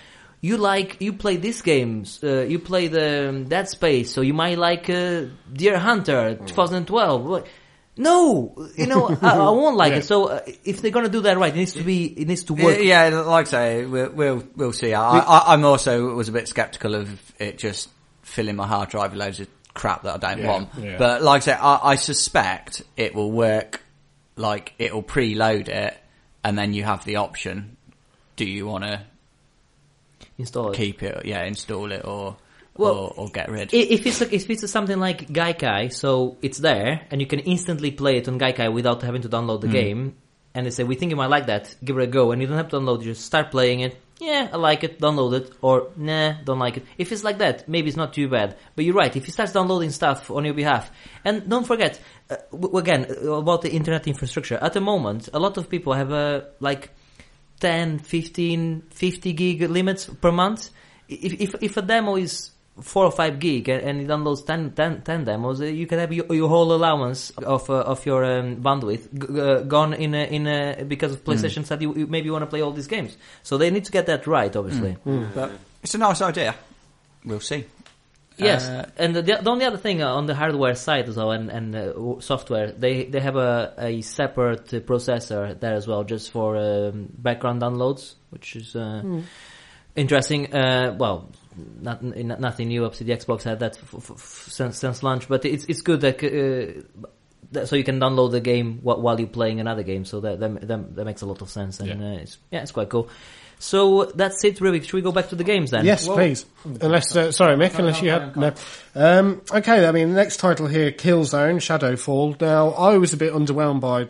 You like, you play these games, uh, you play the um, Dead Space, so you might like uh, Deer Hunter twenty twelve. No, you know, I, I won't like yeah. it. So uh, if they're gonna do that right, it needs to be, it needs to work. Yeah, like I say, we'll, we'll, we'll see. I, I, I'm also, was a bit skeptical of it just filling my hard drive with loads of crap that I don't yeah, want. Yeah. But like I say, I, I suspect it will work, like it'll preload it, and then you have the option, do you wanna install it. Keep it, yeah, install it or well, or, or get rid. If it's like, if it's something like Gaikai, so it's there and you can instantly play it on Gaikai without having to download the mm. game. And they say, we think you might like that, give it a go. And you don't have to download it, you just start playing it. Yeah, I like it, download it. Or, nah, don't like it. If it's like that, maybe it's not too bad. But you're right, if it starts downloading stuff on your behalf. And don't forget, uh, w- again, about the internet infrastructure. At the moment, a lot of people have, uh, like, ten, fifteen, fifty gig limits per month. If if, if a demo is four or five gig and, and it downloads ten, ten, ten demos, uh, you can have your, your whole allowance of uh, of your um, bandwidth g- uh, gone in a, in a, because of PlayStation mm. said you, you maybe want to play all these games. So they need to get that right, obviously. Mm. Mm. But it's a nice idea. We'll see. Yes, uh, and the, the only other thing on the hardware side as well, and, and uh, software, they, they have a, a separate processor there as well, just for um, background downloads, which is uh, mm. interesting. Uh, well... Not, not, nothing new. Obviously, the Xbox had that f- f- f- since, since launch, but it's it's good that, uh, that so you can download the game while, while you're playing another game. So that that, that, that makes a lot of sense, and yeah. Uh, it's, yeah, it's quite cool. So that's it, Rubik. Should we go back to the games then? Yes, well, please. Unless, uh, sorry, Mick. Unless you had no. Um, okay, I mean, the next title here, Killzone Shadow Fall. Now, I was a bit underwhelmed by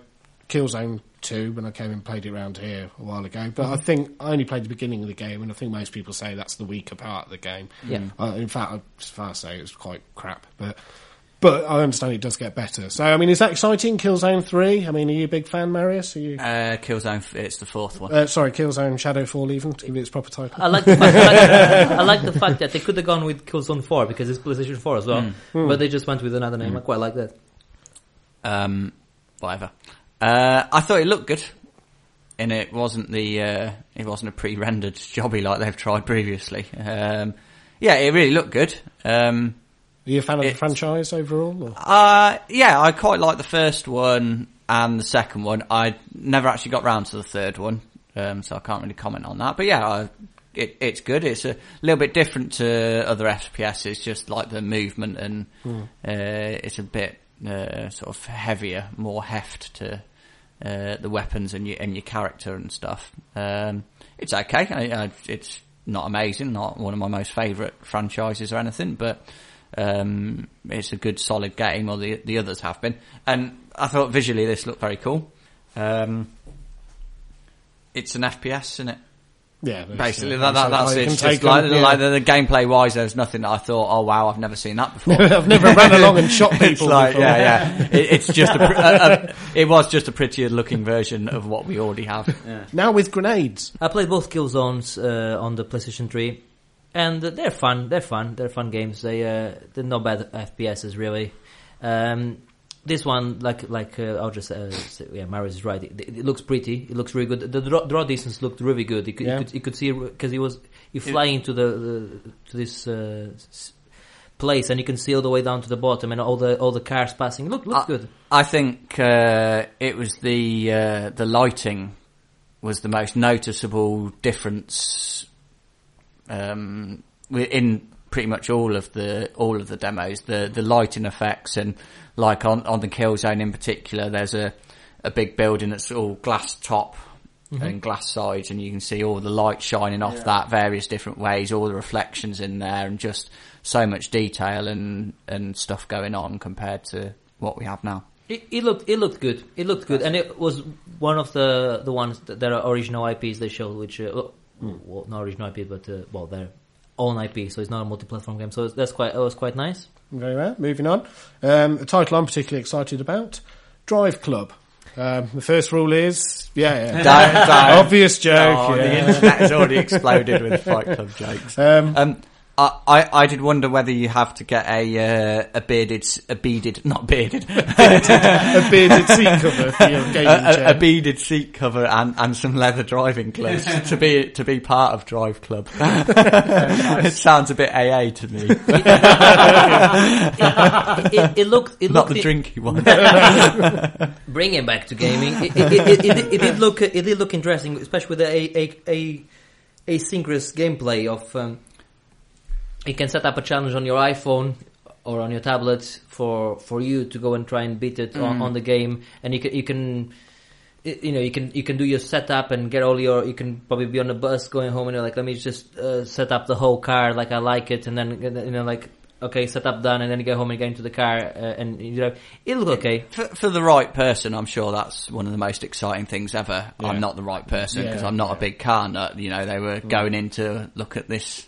Killzone two when I came and played it around here a while ago, but mm-hmm. I think I only played the beginning of the game, and I think most people say that's the weaker part of the game. Yeah. I, in fact, as far as I say, it was quite crap, but but I understand it does get better. So, I mean, is that exciting? Killzone three? I mean, are you a big fan, Marius? Are you... Uh, Killzone, it's the fourth one. Uh, sorry, Killzone Shadow Fall, even, to give it its proper title. I like the fact, I, like, I like the fact that they could have gone with Killzone four, because it's PlayStation four as well, mm. but mm. they just went with another name. Mm. I quite like that. Um, whatever. Uh, I thought it looked good, and it wasn't the uh, it wasn't a pre-rendered jobby like they've tried previously. Um, yeah, it really looked good. Um, Are you a fan of the franchise overall? Or? Uh, yeah, I quite like the first one and the second one. I never actually got round to the third one, um, so I can't really comment on that. But yeah, I, it, it's good. It's a little bit different to other F P Ss. It's just like the movement, and mm. uh, it's a bit uh, sort of heavier, more heft to. Uh, the weapons and your and your character and stuff. Um, it's okay. I, I, it's not amazing, not one of my most favourite franchises or anything, but um, it's a good solid game. Or the the others have been. And I thought visually this looked very cool. Um, it's an F P S, isn't it? Yeah, basically that, that, that's it. Just like, on, yeah. like the, the gameplay wise, there's nothing that I thought, oh wow, I've never seen that before. I've never ran along and shot people. It's like, before. Yeah, yeah. It, it's just a, a, a, it was just a prettier looking version of what we already have. Yeah. Now with grenades, I played both Killzones uh, on the PlayStation three, and they're fun. They're fun. They're fun games. They uh, they're not bad F P Ss really. Um, This one, like, like uh, I'll just uh, say, yeah, Marius is right. It, it, it looks pretty. It looks really good. The draw, draw distance looked really good. You could, yeah. you could, you could see because it was you fly into the, the to this uh, place and you can see all the way down to the bottom and all the all the cars passing. Look, looked I, good. I think uh, it was the uh, the lighting was the most noticeable difference um, in. Pretty much all of the all of the demos, the the lighting effects, and like on on the Killzone in particular, there's a a big building that's all glass top mm-hmm. and glass sides, and you can see all the light shining off yeah. that various different ways, all the reflections in there, and just so much detail and and stuff going on compared to what we have now. It, it looked it looked good. It looked good, and it was one of the the ones that are original I Ps they showed, which uh, well, not original I P, but uh, well they're. Own I P, so it's not a multi-platform game. So that's quite, that was quite nice. Very well. Moving on, um, a title I'm particularly excited about: Drive Club. Um, the first rule is, yeah, yeah. Don't, don't. Obvious joke. Oh, yeah. The internet's already exploded with Fight Club jokes. Um, um, I, I, I did wonder whether you have to get a uh, a bearded, a beaded, not bearded, a bearded seat cover, for your gaming a, a, a beaded seat cover, and, and some leather driving gloves to be to be part of Drive Club. It sounds a bit A A to me. it, it, it looked it not looked the it, drinky one. Bring it back to gaming. It, it, it, it, it, it did look it did look interesting, especially with the a a, a asynchronous gameplay of. Um, You can set up a challenge on your iPhone or on your tablet for, for you to go and try and beat it mm. on, on the game, and you can you can you know, you can you can do your setup and get all your, you can probably be on the bus going home and you're like, let me just uh, set up the whole car like I like it, and then, you know, like, okay, setup done, and then you go home and get into the car, uh, and, you know, it look okay. For, for the right person, I'm sure that's one of the most exciting things ever. Yeah. I'm not the right person, because yeah, I'm not yeah. a big car nut. You know, they were mm. going in to look at this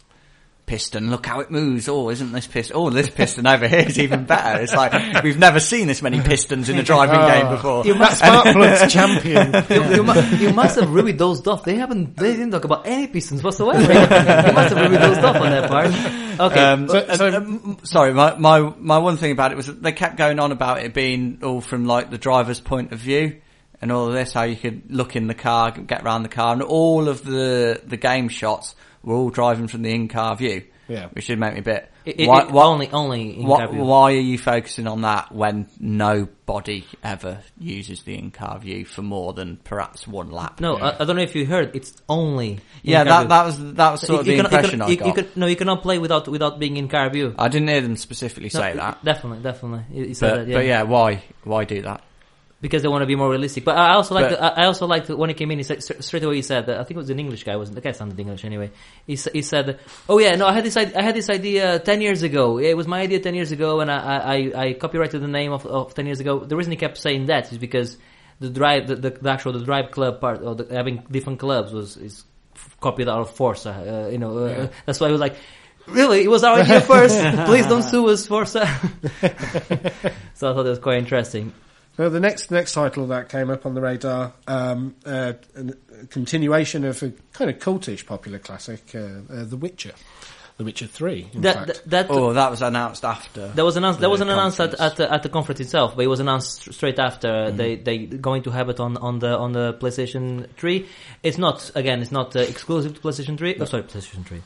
piston, look how it moves. Oh, isn't this piston? Oh, this piston over here is even better. It's like, we've never seen this many pistons in a driving oh, game before. You must, Sparkblood's champion. You, you, must, you must have really dozed off. They haven't, they didn't talk about any pistons whatsoever. You must have really dozed off on that part. Okay. Um, so, uh, so, um, sorry, my, my, my one thing about it was that they kept going on about it being all from like the driver's point of view. And all of this, how you could look in the car, get around the car, and all of the the game shots were all driving from the in-car view. Yeah, which did make me a bit. It, it, why, it, why, only, only in-car view. Why are you focusing on that when nobody ever uses the in-car view for more than perhaps one lap? No, I, I don't know if you heard. It's only yeah. That view. that was that was sort so of the can, impression can, I you, got. You can, no, you cannot play without without being in-car view. I didn't hear them specifically no, say it, that. Definitely, definitely. It, it said but, that, yeah. but yeah, why why do that? Because they want to be more realistic. But I also like. I also liked when he came in. He said straight away. He said, I think it was an English guy, wasn't it? The guy sounded English anyway. He he said, "Oh yeah, no, I had this. I had this idea ten years ago. It was my idea ten years ago, and I I, I copyrighted the name of, of ten years ago." The reason he kept saying that is because the drive, the, the, the actual the drive club part, or the, having different clubs was is copied out of Forza. Uh, you know, uh, yeah. That's why he was like, really, it was our idea first. Please don't sue us, Forza. So I thought that was quite interesting. Now, the next next title that came up on the radar, um, uh, a continuation of a kind of cultish popular classic, uh, uh, The Witcher, The Witcher three. In that, fact. That, that, oh, that was announced after. That was announced. That wasn't conference. announced at, at at the conference itself, but it was announced straight after. Mm-hmm. They they going to have it on, on the on the PlayStation three. It's not again. It's not uh, exclusive to PlayStation three. No. Oh, sorry, PlayStation three,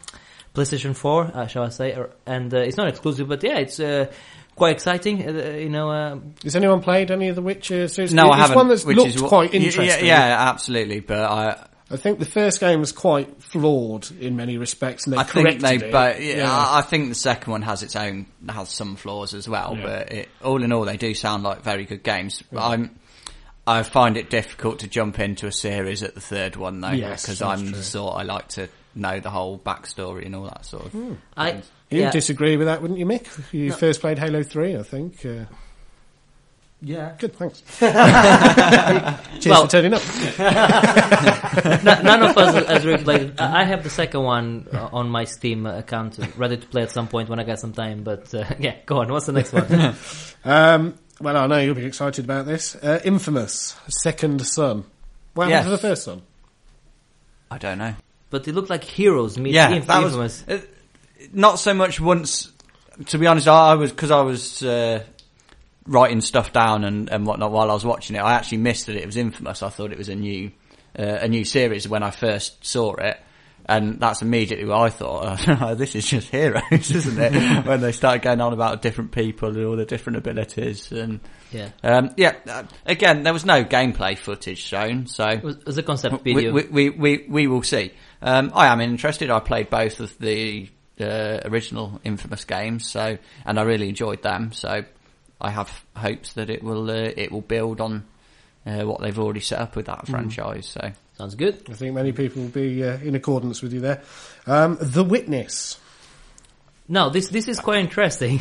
PlayStation four, uh, shall I say? Or, and uh, it's not exclusive, but yeah, it's. Uh, Quite exciting, uh, you know. Uh, Has anyone played any of the Witcher series? No, it's I haven't. One that's which looked is what, quite interesting. Yeah, yeah, absolutely. But I, I think the first game was quite flawed in many respects. And they I corrected think they, it. but yeah, yeah. I, I think the second one has its own, has some flaws as well. Yeah. But it, all in all, they do sound like very good games. Yeah. I'm, I find it difficult to jump into a series at the third one though, because yes, I'm true. the sort I like to know the whole backstory and all that sort of. Mm. I. You'd yeah. disagree with that, wouldn't you, Mick? You no. first played Halo three, I think. Uh, yeah. Good, thanks. Cheers well, for turning up. None of us has really played. I have the second one on my Steam account, ready to play at some point when I get some time. But uh, yeah, go on. What's the next one? um, well, I know you'll be excited about this. Uh, Infamous, Second Son. What happened to the first son? I don't know. But it looked like Heroes meets yeah, Inf- Infamous. Was, uh, Not so much once, to be honest, I was, because I was uh, writing stuff down and, and whatnot while I was watching it, I actually missed that it was Infamous. I thought it was a new uh, a new series when I first saw it, and that's immediately what I thought. Oh, this is just Heroes, isn't it? When they started going on about different people and all the different abilities. And yeah, um, yeah. Again, there was no gameplay footage shown, so it was, it was a concept video. We, we, we, we, we will see. Um, I am interested. I played both of the... Uh, original Infamous games, so, and I really enjoyed them, so I have hopes that it will uh, it will build on uh, what they've already set up with that mm. franchise. So sounds good. I think many people will be uh, in accordance with you there. Um, The Witness. No, this this is quite interesting.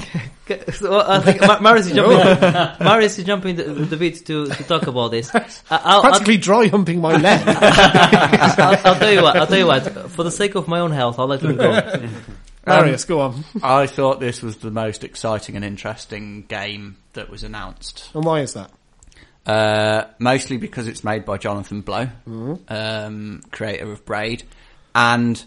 So I think Marius is jumping. Marius is jumping the, the bit to, to talk about this. I'll, Practically I'll, dry humping my leg. I'll, I'll tell you what. I'll tell you what. For the sake of my own health, I'll let him go. Marius, um, go on. I thought this was the most exciting and interesting game that was announced. And why is that? Uh, mostly because it's made by Jonathan Blow, mm-hmm. um, creator of Braid, and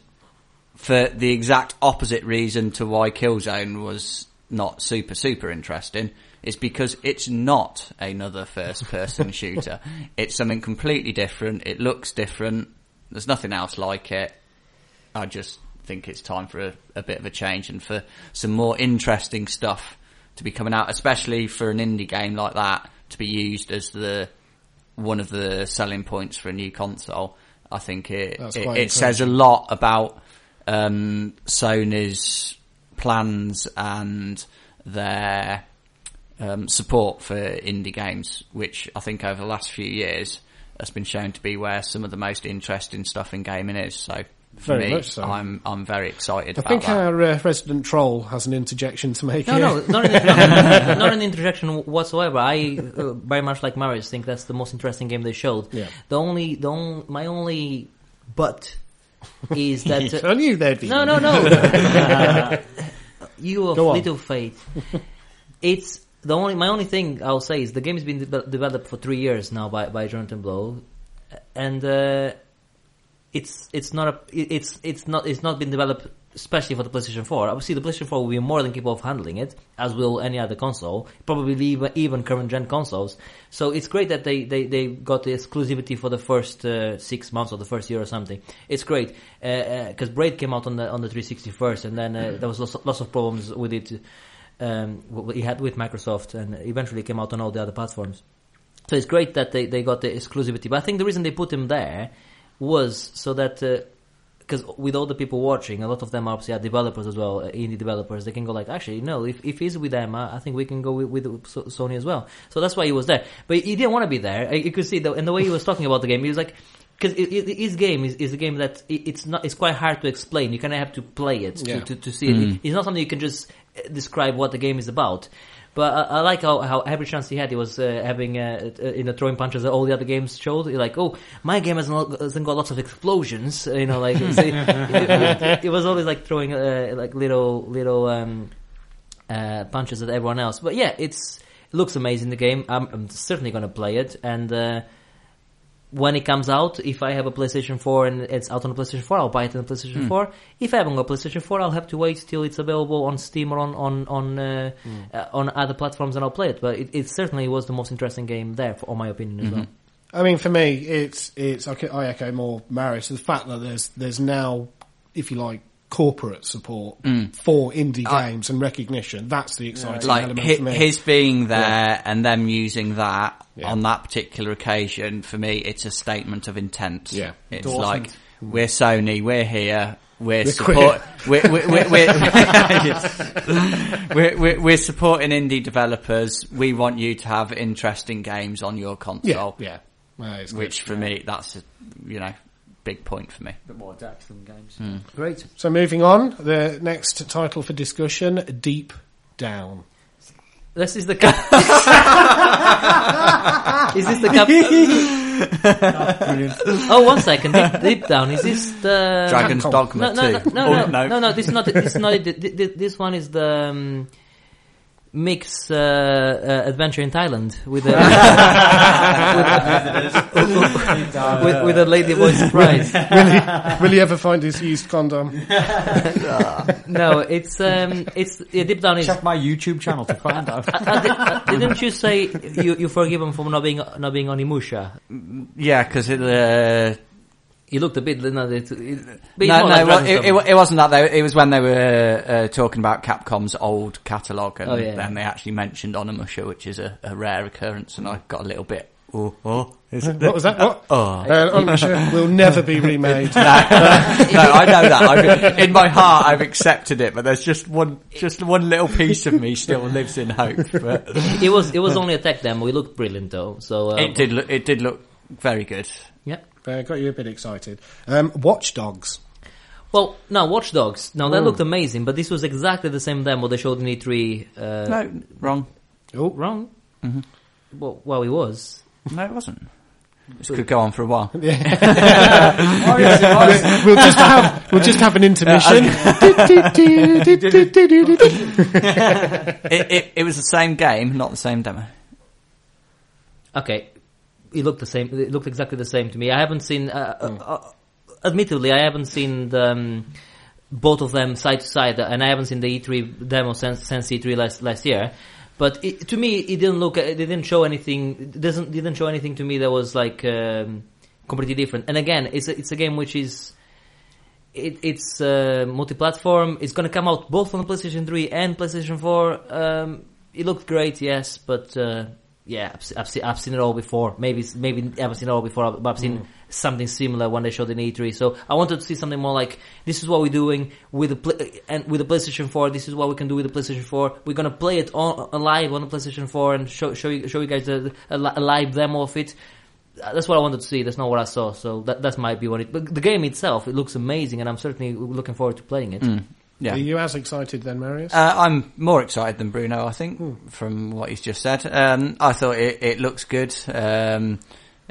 for the exact opposite reason to why Killzone was not super, super interesting, is because it's not another first-person shooter. It's something completely different. It looks different. There's nothing else like it. I just... I think it's time for a, a bit of a change and for some more interesting stuff to be coming out, especially for an indie game like that to be used as the one of the selling points for a new console. I think it it, it says a lot about um, Sony's plans and their um, support for indie games, which I think over the last few years that's been shown to be where some of the most interesting stuff in gaming is. So for very me, much so. I'm I'm very excited. I about think that. Our uh, resident troll has an interjection to make. No, here. no, not an, interjection, not an interjection whatsoever. I uh, very much like Marius think that's the most interesting game they showed. Yeah. The only the on, my only but is that uh, I knew there'd be no no no. uh, you of little faith. It's the only my only thing I'll say is the game's been de- developed for three years now by by Jonathan Blow, and uh, it's it's not a it's it's not it's not been developed especially for the PlayStation four. Obviously, the PlayStation four will be more than capable of handling it, as will any other console, probably even current gen consoles. So it's great that they they they got the exclusivity for the first uh, six months or the first year or something. It's great because uh, uh, Braid came out on the on the three sixty first, and then uh, there was lots, lots of problems with it. Um, we had with Microsoft, and eventually came out on all the other platforms. So it's great that they, they got the exclusivity. But I think the reason they put him there was so that, because uh, with all the people watching, a lot of them obviously are developers as well, indie developers. They can go like, actually, no, if, if he's with them, I, I think we can go with, with Sony as well. So that's why he was there. But he didn't want to be there. You could see, the, and the way he was talking about the game, he was like, because his game is, is a game that it, it's not, it's quite hard to explain. You kind of have to play it yeah. to, to, to see mm. it. It's not something you can just describe what the game is about. But I, I like how, how every chance he had, he was uh, having, uh, uh, you know, throwing punches that all the other games showed. You're like, oh, my game hasn't, hasn't got lots of explosions. You know, like, it, it, it was always like throwing, uh, like little, little, um, uh, punches at everyone else. But yeah, it's, it looks amazing, the game. I'm, I'm certainly going to play it. And, uh, when it comes out, if I have a PlayStation four and it's out on the PlayStation four, I'll buy it on the PlayStation mm. four. If I haven't got a PlayStation four, I'll have to wait till it's available on Steam or on on on, uh, mm. uh, on other platforms, and I'll play it. But it, it certainly was the most interesting game there, for, in my opinion, as mm-hmm. well. I mean, for me, it's it's I, I echo more Marius. The fact that there's there's now, if you like, corporate support mm. for indie I, games and recognition. That's the exciting like element his, for me. His being there yeah. and them using that yeah. on that particular occasion, for me, it's a statement of intent. Yeah. It's Dortmund. Like, we're Sony, we're here, we're, we're support, we're, we're, we're, we're, we're, we're supporting indie developers. We want you to have interesting games on your console. Yeah. yeah. Well, which for yeah. me, that's, you know, big point for me. A bit more depth than games. Mm. Great. So moving on, the next title for discussion, Deep Down. This is the cup. Is this the cup? Oh, brilliant. Oh, one second. Deep, deep Down. Is this the Dragon's Capcom. Dogma no, no, two? No, no, no, no, no, no. This is not. This is not. It. This one is the. Um, Mix uh, uh, adventure in Thailand with a with, with, with a lady voice prize. Will he, will he ever find his used condom? No, it's um, it's yeah, Deep Down. Is, check my YouTube channel to find out. uh, uh, didn't you say you you forgive him for not being not being Onimusha? Yeah, because it. Uh... You looked a bit, you know, it, it, but no, no, like well, it, it, it wasn't that though. It was when they were uh, talking about Capcom's old catalogue, and oh, yeah. then they actually mentioned Onimusha, which is a, a rare occurrence, and I got a little bit. Oh, oh, is it what was that? What? Oh, uh, Onimusha will never be remade. No, no, I know that. I've, in my heart, I've accepted it, but there's just one, just one little piece of me still lives in hope. But. It was, it was only a tech demo. It looked brilliant though. So um, it did, look, it did look very good. Yep. Uh, got you a bit excited. Um, Watch Dogs. Well, no, Watch Dogs. No, that mm. looked amazing, but this was exactly the same demo they showed in E three. Uh, no, wrong. Oh, wrong? Mm-hmm. Well, well, it was. No, it wasn't. This could go on for a while. Yeah. we'll, just have, we'll just have an intermission. it, it, it was the same game, not the same demo. Okay. It looked the same. It looked exactly the same to me. I haven't seen. Uh, mm. uh, uh, admittedly, I haven't seen the, um, both of them side to side, and I haven't seen the E three demo since, since E three last last year. But it, to me, it didn't look. It didn't show anything. It doesn't didn't show anything to me that was like um, completely different. And again, it's a, it's a game which is. It, it's uh, multi-platform. It's going to come out both on the PlayStation three and PlayStation four. Um, it looked great, yes, but. Uh, Yeah, I've, I've, seen, I've seen it all before. Maybe maybe I haven't seen it all before, but I've seen mm. something similar when they showed in E three. So I wanted to see something more like, this is what we're doing with the play, and with the PlayStation four. This is what we can do with the PlayStation four. We're going to play it on, live on the PlayStation four and show, show, you, show you guys a, a live demo of it. that's what I wanted to see. That's not what I saw. So that that might be what it. But the game itself, it looks amazing, and I'm certainly looking forward to playing it. Mm. Yeah. Are you as excited then, Marius? Uh, I'm more excited than Bruno, I think, mm. from what he's just said. Um, I thought it, it looks good. Um,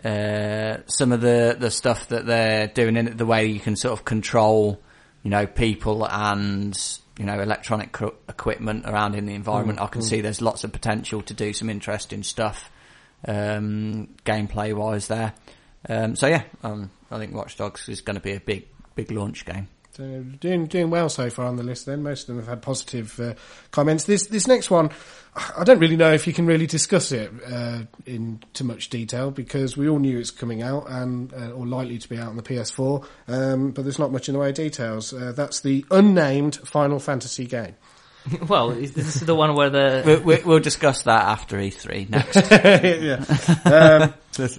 uh, some of the, the stuff that they're doing in it, the way you can sort of control, you know, people and, you know, electronic co- equipment around in the environment. Mm. I can mm. see there's lots of potential to do some interesting stuff, um, gameplay wise there. Um, so yeah, um, I think Watch Dogs is going to be a big, big launch game. Uh, doing doing well so far on the list then. Most of them have had positive uh, comments. This this next one, I don't really know if you can really discuss it uh, in too much detail, because we all knew it's coming out and uh, or likely to be out on the P S four, um, but there's not much in the way of details. Uh, that's the unnamed Final Fantasy game. Well, is this the one where the... We'll, we'll discuss that after E three next. yeah. Um,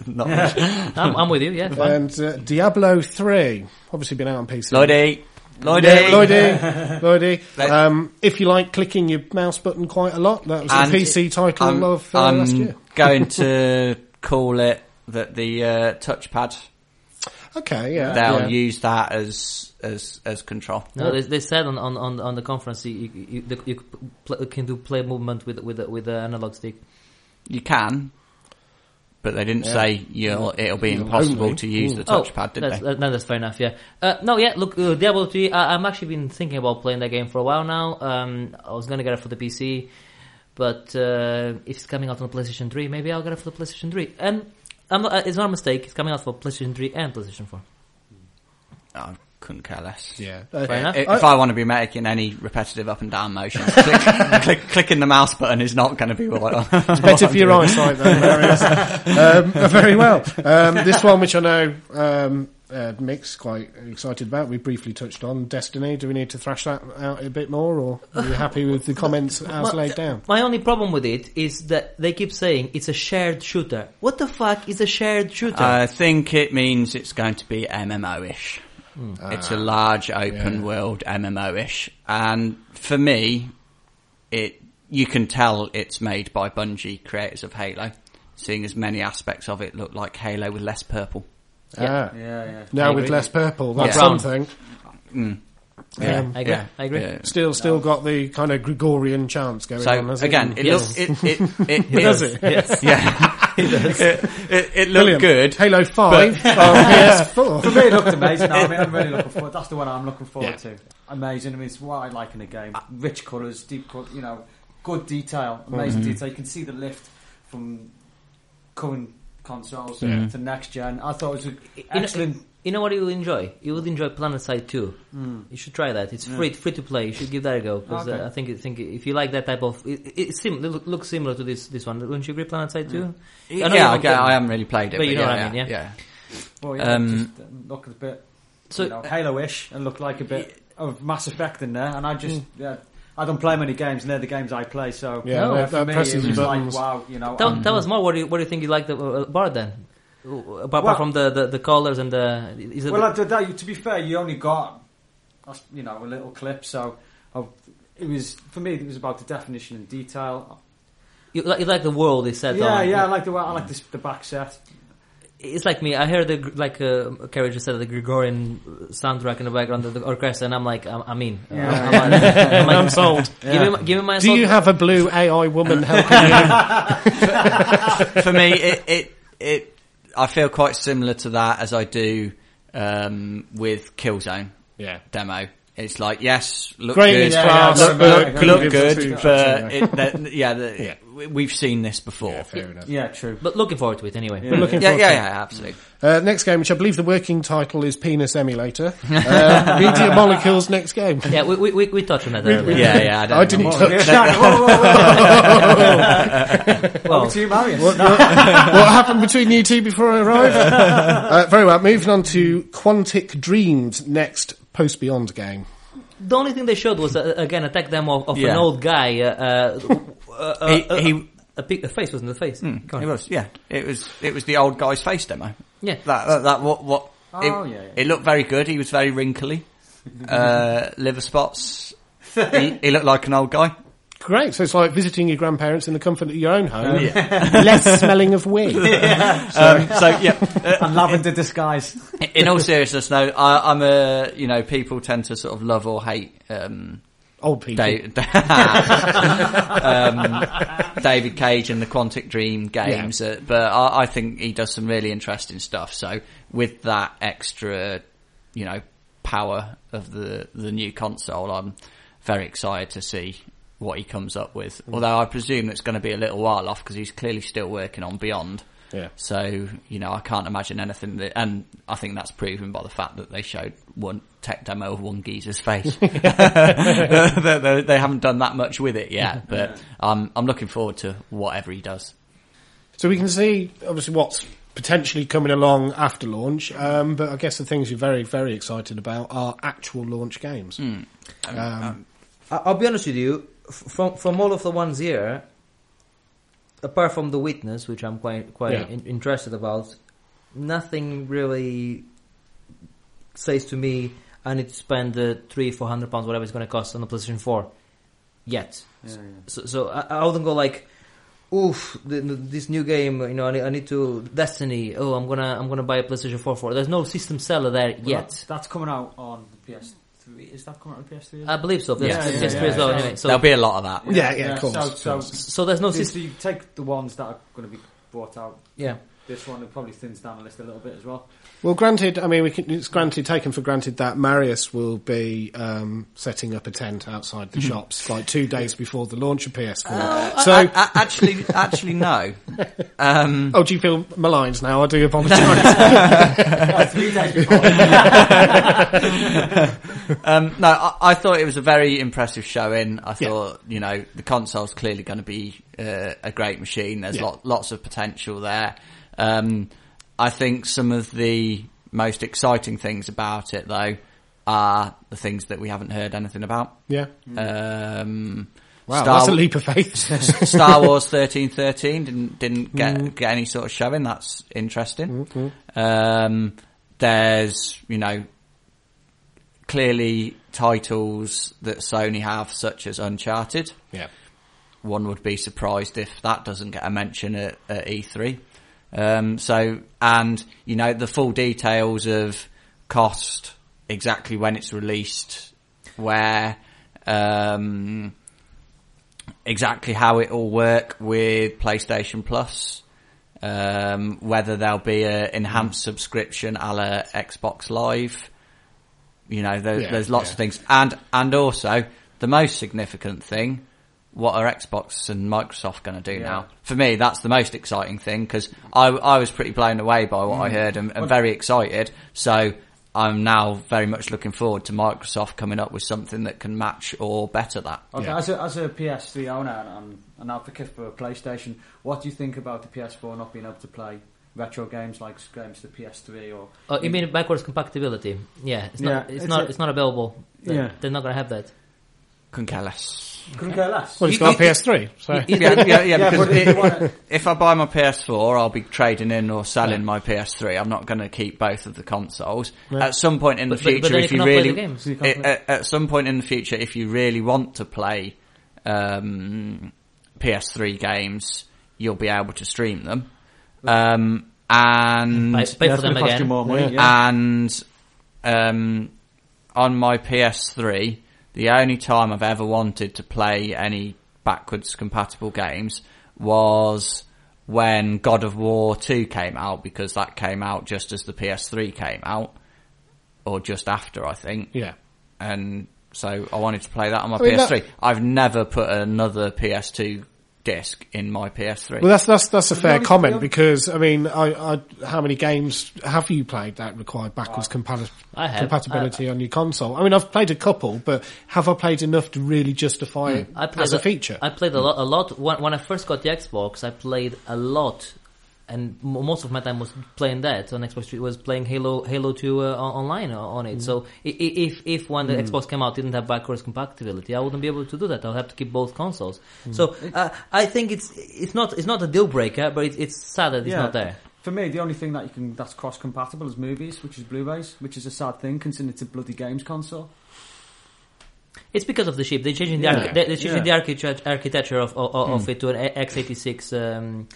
not yeah. I'm, I'm with you, yeah. Fine. And uh, Diablo three, obviously been out on P C. Lloydie. Lloydie. Yeah, Lloydie. Lloydie. Um, if you like clicking your mouse button quite a lot, that was and the P C title I'm, of uh, I'm last year. I'm going to call it that the uh, touchpad. Okay, yeah. They'll yeah. use that as as as control. No, they, they said on, on, on the conference you you, you, you pl- can do play movement with with with the analog stick. You can, but they didn't yeah. say you'll it'll be you'll impossible only. to use the touchpad, oh, did that's, they? Uh, no, that's fair enough. Yeah. Uh, no, yeah. Look, uh, Diablo three. I, I'm actually been thinking about playing that game for a while now. Um, I was going to get it for the P C, but uh, if it's coming out on the PlayStation three, maybe I'll get it for the PlayStation three. And I'm not, it's not a mistake. It's coming out for PlayStation three and PlayStation four. I couldn't care less. Yeah. Fair okay. enough. If I, I want to be making any repetitive up and down motions, click, click, clicking the mouse button is not going to be what I... It's better for your eyesight, though, Marius. um, very well. Um, this one, which I know um, uh, Mick's quite excited about, we briefly touched on, Destiny. Do we need to thrash that out a bit more, or are you happy with the comments as my, laid down? My only problem with it is that they keep saying it's a shared shooter. What the fuck is a shared shooter? I think it means it's going to be M M O-ish. Mm. Ah, it's a large open yeah. world M M O-ish, and for me, it you can tell it's made by Bungie, creators of Halo, seeing as many aspects of it look like Halo with less purple. Yeah, ah. yeah, yeah. Now with agree. less purple, that's yeah. something. Mm. Yeah. Um, I agree. Yeah. I agree. Yeah. Still, still no. got the kind of Gregorian chants going so, on. Again, it, it looks it it it does it. Yes. Yeah. It, it, it looked good. Halo five but, oh, yeah. P S four. For me it looked amazing. I mean, I'm really looking forward. That's the one I'm looking forward yeah. to. Amazing. I mean, it's what I like in a game. Rich colours, deep colours, you know, good detail, amazing mm-hmm. detail. You can see the lift from current consoles yeah. to next gen. I thought it was an excellent... You know, you know what you will enjoy? You would enjoy Planet Side two. Mm. You should try that. It's yeah. free free to play. You should give that a go. Because okay. uh, I think think if you like that type of... It, it, it, sim- it looks similar to this this one. Wouldn't you agree, Planet Side two? Yeah, I, yeah, okay, I haven't really played it. But, but you know yeah, what I mean, yeah? Yeah. yeah. Well, yeah, um, just look a bit so, you know, Halo-ish and look like a bit yeah. of Mass Effect in there. And I just... Mm. Yeah, I don't play many games, and they're the games I play, so... Yeah, no, that, for that me, it was like, wow, you know... Tell, tell us more. What do you, what do you think you like about it then? Apart well, from the, the, the colours and the... Is it well, the, that, to be fair, you only got, you know, a little clip, so I've, it was, for me, it was about the definition and detail. You like, you like the world, is set yeah, on. Yeah, yeah, I like the I like this, the back set. It's like me, I heard, the, like, uh, Kerry just said, the Gregorian soundtrack in the background of the orchestra, and I'm like, I'm, I'm in. Yeah. I'm, I'm, I'm, like, I'm sold. Yeah. Give me my, give me my Do sold. you have a blue A I woman helping you? For me, it... it, it I feel quite similar to that as I do um, with Killzone yeah. demo. It's like, yes, look Great good, yeah, look, look, look, look good, but it, the, yeah, the, yeah, we've seen this before. Yeah, fair enough. Yeah, true. But looking forward to it anyway. Yeah, looking yeah, yeah, yeah, yeah, absolutely. Uh, next game, which I believe the working title is Penis Emulator. Uh, Media Molecule's next game. Yeah, we we we, we touched on that earlier. Yeah, yeah, I, don't I didn't touch that. Well, to you, Marius. What, what, what happened between you two before I arrived? Uh, very well. Moving on to Quantic Dreams next. Post Beyond game. The only thing they showed was uh, again a tech demo of, of yeah. an old guy. Uh, uh, uh, he, uh, he a, a, a face wasn't the face. Mm, it was. Yeah, it was. It was the old guy's face demo. Yeah, that that, that what what. Oh, it, yeah, yeah. It looked very good. He was very wrinkly. Uh, liver spots. he, he looked like an old guy. Great. So it's like visiting your grandparents in the comfort of your own home. Um, yeah. Less smelling of weed. Yeah. Um, so yeah, uh, and lavender disguise. In all seriousness, no, I, I'm a, you know, people tend to sort of love or hate, um, old people. David, um, David Cage and the Quantic Dream games, yeah. uh, but I, I think he does some really interesting stuff. So with that extra, you know, power of the, the new console, I'm very excited to see what he comes up with. Mm. Although I presume it's going to be a little while off because he's clearly still working on Beyond. Yeah. So, you know, I can't imagine anything that, and I think that's proven by the fact that they showed one tech demo of one geezer's face. they, they, they haven't done that much with it yet, but um, I'm looking forward to whatever he does. So we can see, obviously, what's potentially coming along after launch, um, but I guess the things you're very, very excited about are actual launch games. Mm. Um, um, I'll be honest with you, from from all of the ones here, apart from The Witness, which I'm quite quite yeah. in, interested about, nothing really says to me I need to spend the uh, three, four hundred pounds, whatever it's going to cost on the PlayStation four, yet. Yeah, yeah. So, so I, I wouldn't go like, oof, the, the, this new game, you know, I need, I need to Destiny. Oh, I'm gonna I'm gonna buy a PlayStation four for. There's no system seller there well, yet. That's, that's coming out on the P S. Is that coming out on P S three? I believe so. Yeah, yeah, yeah, yeah, well, yeah. Anyway, so there'll be a lot of that. Yeah, yeah, yeah, of course. So, so, so there's no. So you take the ones that are going to be brought out. Yeah, this one probably thins down the list a little bit as well. Well, granted, I mean, we can, it's granted taken for granted that Marius will be um, setting up a tent outside the shops like two days before the launch of P S four. Uh, so I, I, I actually, actually, no. Um, oh, do you feel maligned now? I do apologise. No, three days before. um, no, I, I thought it was a very impressive showing. I thought, yeah. you know, the console's clearly going to be uh, a great machine. There's yeah. lot, lots of potential there. Um, I think some of the most exciting things about it, though, are the things that we haven't heard anything about. Yeah. Um, wow, Star- that's a leap of faith. Star Wars thirteen thirteen didn't didn't get mm. get any sort of showing. That's interesting. Mm-hmm. Um, there's, you know, clearly titles that Sony have, such as Uncharted. Yeah. One would be surprised if that doesn't get a mention at, at E three. Um, so, and, you know, the full details of cost, exactly when it's released, where, um, exactly how it all work with PlayStation Plus, um, whether there'll be a enhanced subscription a la Xbox Live, you know, there's, yeah, there's lots yeah. of things. And, and also, the most significant thing, what are Xbox and Microsoft going to do yeah. now? For me, that's the most exciting thing, because I, I was pretty blown away by what mm. I heard and, and very excited. So I'm now very much looking forward to Microsoft coming up with something that can match or better that. Okay, yeah. as, a, as a P S three owner and an advocate for a PlayStation, what do you think about the P S four not being able to play retro games like games to the P S three or? Oh, you mean backwards compatibility? Yeah, it's yeah, not. It's, it's not. A, it's not available. They're, yeah. they're not going to have that. Couldn't care less. Couldn't care less. Well, it's got a P S three, so... Yeah, yeah, yeah, because it, if I buy my P S four, I'll be trading in or selling yeah. my P S three. I'm not going to keep both of the consoles. Yeah. At some point in but, the future, but, but if you, you really... Games, you it, at, at some point in the future, if you really want to play um, P S three games, you'll be able to stream them. Um, and... Pay, pay yeah, for them again. More money, yeah. And um, on my P S three... The only time I've ever wanted to play any backwards compatible games was when God of War two came out, because that came out just as the P S three came out, or just after, I think. Yeah. And so I wanted to play that on my I mean, P S three. That... I've never put another P S two disc in my P S three. Well, that's that's that's a fair no, comment no. because I mean, I, I how many games have you played that require backwards oh, compat- compatibility I, I, on your console? I mean, I've played a couple, but have I played enough to really justify mm, it as a, a feature? I played a lot. A lot when, when I first got the Xbox, I played a lot, and most of my time was playing that on Xbox. It was playing Halo Halo two uh, online on it. Mm. So if if when the mm. Xbox came out didn't have backwards compatibility, I wouldn't be able to do that. I'll have to keep both consoles. Mm. So uh, I think it's it's not it's not a deal breaker, but it's, it's sad that it's yeah. not there. For me, the only thing that you can that's cross compatible is movies, which is Blu-rays, which is a sad thing considering it's a bloody games console. It's because of the chip. They're changing the yeah. archi- they're changing yeah. the archi- architecture of of, of mm. it to an x eighty-six um,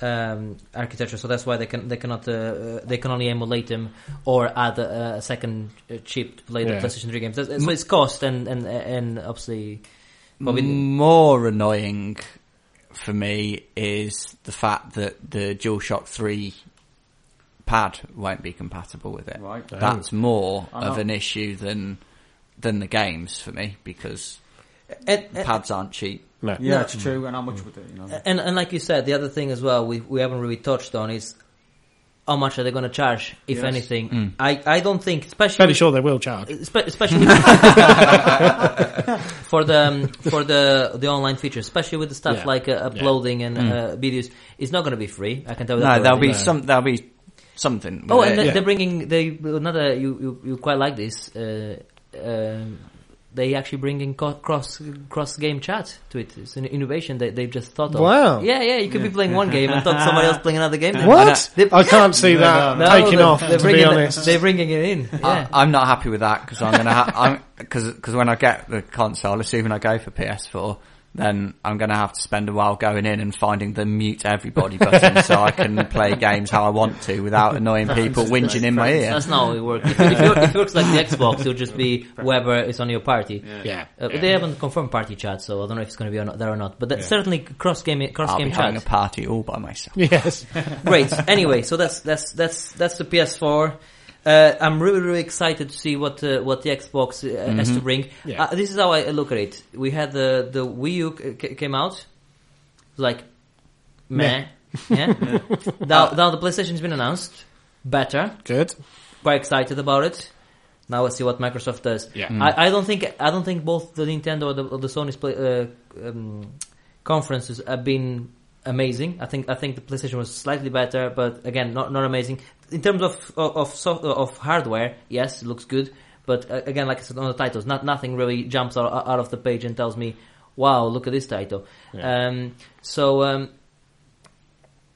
um, architecture. So that's why they can they cannot uh, they can only emulate them or add a, a second chip to play yeah. the PlayStation three games. That's, so it's cost and and and obviously. Probably more annoying for me is the fact that the DualShock three pad won't be compatible with it. Right. That's more of an issue than than the games for me, because it, it, pads aren't cheap. No. Yeah, it's true. And how much would it? You know? And and like you said, the other thing as well we we haven't really touched on is how much are they going to charge, if yes. anything. Mm. I I don't think, especially fairly sure they will charge, especially for the um, for the the online features, especially with the stuff yeah. like uh, uploading yeah. and mm. uh, videos. It's not going to be free. I can tell you. No, that there'll be no. some. There'll be something. Oh, and it. they're yeah. bringing they another. You, you you quite like this. Uh, uh, they actually bringing co- cross cross game chat to it. It's an innovation that they've just thought of. Wow! Yeah, yeah. You could yeah. be playing one game and thought somebody else playing another game. What? They, I can't see that no, taking they're, off. They're to be honest, it, they're bringing it in. Yeah. I, I'm not happy with that because I'm gonna ha- because because when I get the console, assuming I go for P S four, then I'm gonna have to spend a while going in and finding the mute everybody button so I can play games how I want to without annoying people whinging in my ear. That's not how it works. If, if, if it works like the Xbox, it'll just be whoever is on your party. Yeah, yeah. Uh, yeah. They haven't confirmed party chat, so I don't know if it's going to be or not, there or not. But that, yeah. certainly cross game, cross I'll game be chat. Having a party all by myself. Yes. Great. Anyway, so that's that's that's that's the P S four. Uh, I'm really, really excited to see what uh, what the Xbox uh, mm-hmm. has to bring. Yeah. Uh, this is how I look at it. We had the the Wii U c- came out, like meh. Yeah. yeah. now, now the PlayStation's been announced, better, good. Quite excited about it. Now let's see what Microsoft does. Yeah. Mm. I, I don't think I don't think both the Nintendo or the, or the Sony's play, uh, um, conferences have been amazing. I think I think the PlayStation was slightly better, but again, not not amazing. In terms of of of, of hardware, yes, it looks good, but uh, again, like I said on the titles, not nothing really jumps out, out of the page and tells me, "Wow, look at this title." Yeah. Um, so um,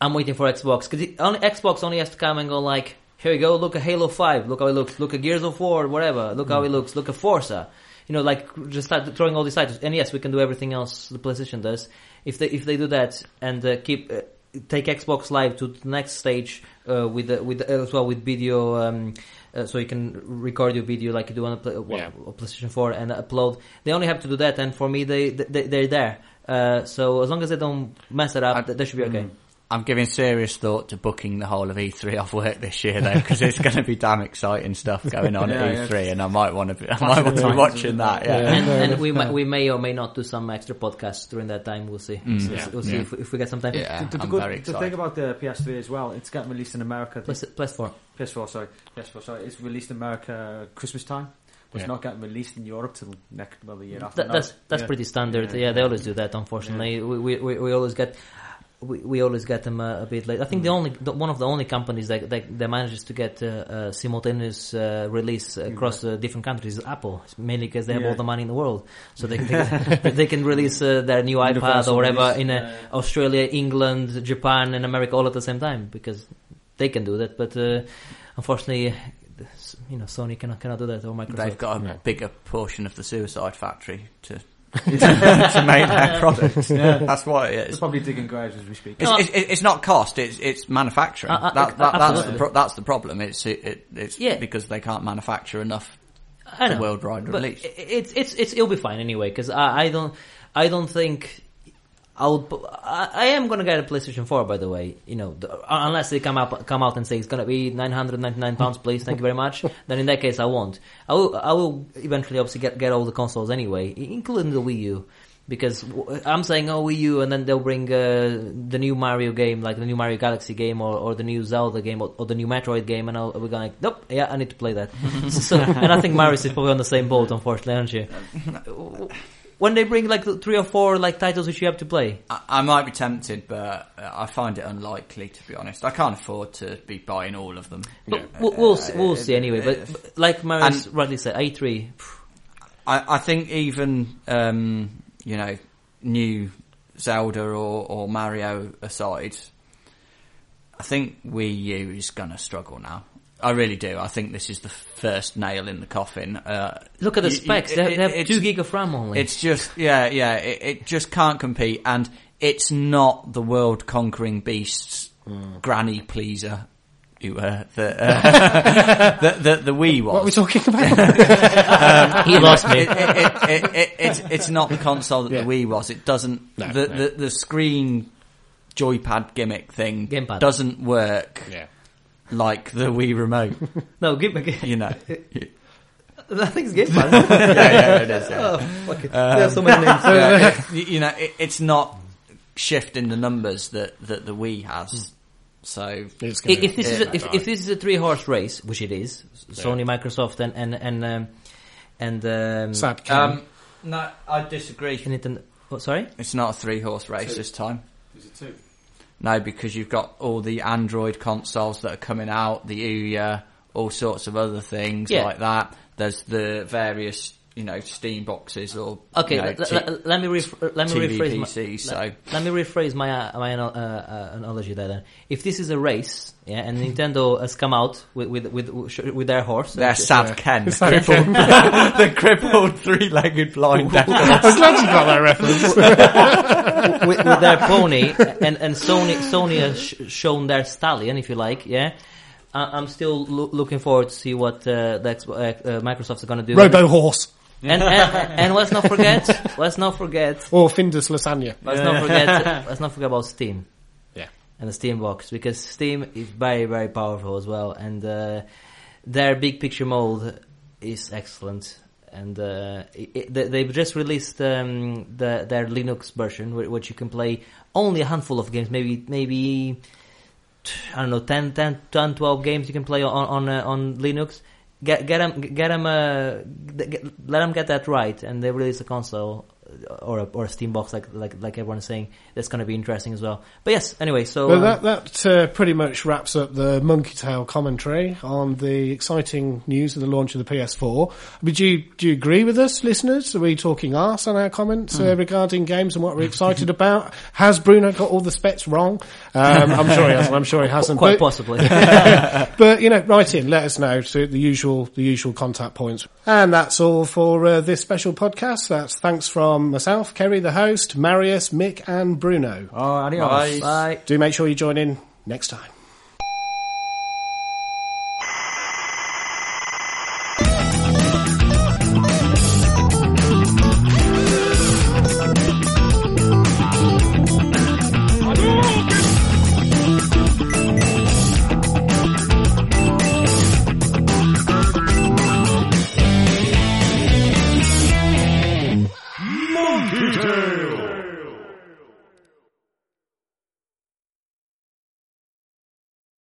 I'm waiting for Xbox, because Xbox only has to come and go like, "Here we go, look at Halo five, look how it looks, look at Gears of War, whatever, look mm. how it looks, look at Forza." You know, like, just start throwing all these titles. And yes, we can do everything else the PlayStation does. If they if they do that and uh, keep uh, take Xbox Live to the next stage uh, with uh, with uh, as well with video, um, uh, so you can record your video like you do on a play, uh, yeah. PlayStation four and upload. They only have to do that, and for me, they, they they're there. Uh, so as long as they don't mess it up, I, they should be okay. Mm. I'm giving serious thought to booking the whole of E three off work this year, though, because there's going to be damn exciting stuff going on yeah, at E three, yeah. and I might want to be, I might want to be watching that. Yeah, yeah. And, and we might, we may or may not do some extra podcasts during that time. We'll see. Mm. So yeah. We'll see yeah. if, if we get some time. Yeah, the, the, the I'm good, very excited. The thing about the P S three as well, it's getting released in America. P S four. P S four, sorry. P S four, sorry. It's released in America Christmas time. It's yeah. not getting released in Europe till next well, the year after. That, that's that's yeah. pretty standard. Yeah, yeah, they always do that. Unfortunately, yeah. we, we we always get. We we always get them uh, a bit late. I think mm. the only the, one of the only companies that that, that manages to get uh, uh, simultaneous uh, release across uh, different countries is Apple. It's mainly because they have yeah. all the money in the world, so they can, they, they can release uh, their new iPad Universal or whatever release, in uh, uh, Australia, England, Japan, and America all at the same time, because they can do that. But uh, unfortunately, you know, Sony cannot cannot do that, or Microsoft. They've got a yeah. bigger portion of the Suicide Factory to. to make their products. Yeah. That's what it is. They're probably digging graves as we speak. It's, it's, it's not cost. It's it's manufacturing. Uh, uh, that, that, that's the pro- that's the problem. It's it, it, it's yeah. because they can't manufacture enough I know, worldwide release. It's it's it's it'll be fine anyway. Because I, I don't I don't think I'll I, I am going to get a PlayStation four. By the way, you know, the, unless they come up come out and say it's going to be nine hundred ninety-nine pounds, please, thank you very much. Then in that case, I won't. I will I will eventually obviously get get all the consoles anyway, including the Wii U, because I'm saying oh Wii U, and then they'll bring uh, the new Mario game, like the new Mario Galaxy game, or, or the new Zelda game, or, or the new Metroid game, and I'll, we're going like, nope, yeah, I need to play that. So, and I think Marius is probably on the same boat, unfortunately, aren't you? When they bring like three or four like titles which you have to play, I, I might be tempted, but I find it unlikely, to be honest. I can't afford to be buying all of them. But yeah. We'll we'll, uh, see, we'll uh, see anyway. But, but like Marius rightly said, E three. I, I think even um, you know, new Zelda or, or Mario aside, I think Wii U is going to struggle now. I really do. I think this is the first nail in the coffin. Uh, Look at the specs. You, you, it, they have it, two gig of RAM only. It's just, yeah, yeah. It, it just can't compete, and it's not the world-conquering beast's mm. granny pleaser. You were the, uh, the, the, the Wii was. What are we talking about? um, he lost me. It, it, it, it, it, it's, it's not the console that yeah. the Wii was. It doesn't, no, the, no. the, the screen joypad gimmick thing Gamepad. doesn't work yeah. like the Wii remote. No, gimmick. You know. I think it's Gamepad. yeah, yeah, it is. Yeah. Oh, fuck it. Um, There's so many names. Yeah, it, you know, it, it's not shifting the numbers that, that the Wii has. Mm. So if, if this is a, if, if this is a three horse race, which it is, yeah. Sony, Microsoft, and and and um, and um, Satcom. Um, no, I disagree. And it, and, what, sorry, it's not a three horse race two. This time. Is it two? No, because you've got all the Android consoles that are coming out, the Ouya, all sorts of other things yeah. like that. There's the various. You know, Steam boxes or okay. You know, t- l- l- let me rephr- let me T V rephrase P C, my, so. let, let me rephrase my uh, my uh, uh, analogy there. Then, if this is a race, yeah, and Nintendo has come out with with with, with their horse, their sad Ken, the crippled three-legged blind. I was glad you got that reference. with, with their pony, and and Sony Sony has sh- shown their stallion, if you like, yeah. I- I'm still lo- looking forward to see what uh, the Xbox, uh, Microsoft's going to do. Robo horse. and, and, and let's not forget, let's not forget. Or Findus Lasagna. Let's not forget, let's not forget about Steam. Yeah. And the Steam box, because Steam is very, very powerful as well, and, uh, their big picture mold is excellent. And, uh, it, it, they've just released, um, the, their Linux version, which you can play only a handful of games, maybe, maybe, I don't know, ten, ten, ten, twelve games you can play on, on, uh, on Linux. Get get them, get them, uh, get, let them get that right, and they release a console or a, or a Steam box, like like like everyone's saying. That's going to be interesting as well. But yes, anyway, so well, um, that that uh, pretty much wraps up the Monkey Tail commentary on the exciting news of the launch of the P S four. But do you do you agree with us, listeners? Are we talking arse on our comments mm. uh, regarding games and what we're excited about? Has Bruno got all the specs wrong? Um, I'm sure he hasn't. I'm sure he hasn't. Quite but, possibly. But you know, write in, let us know. So the usual, the usual contact points. And that's all for uh, this special podcast. That's thanks from myself, Kerry, the host, Marius, Mick, and Bruno. Oh, adios. Bye. Bye. Do make sure you join in next time.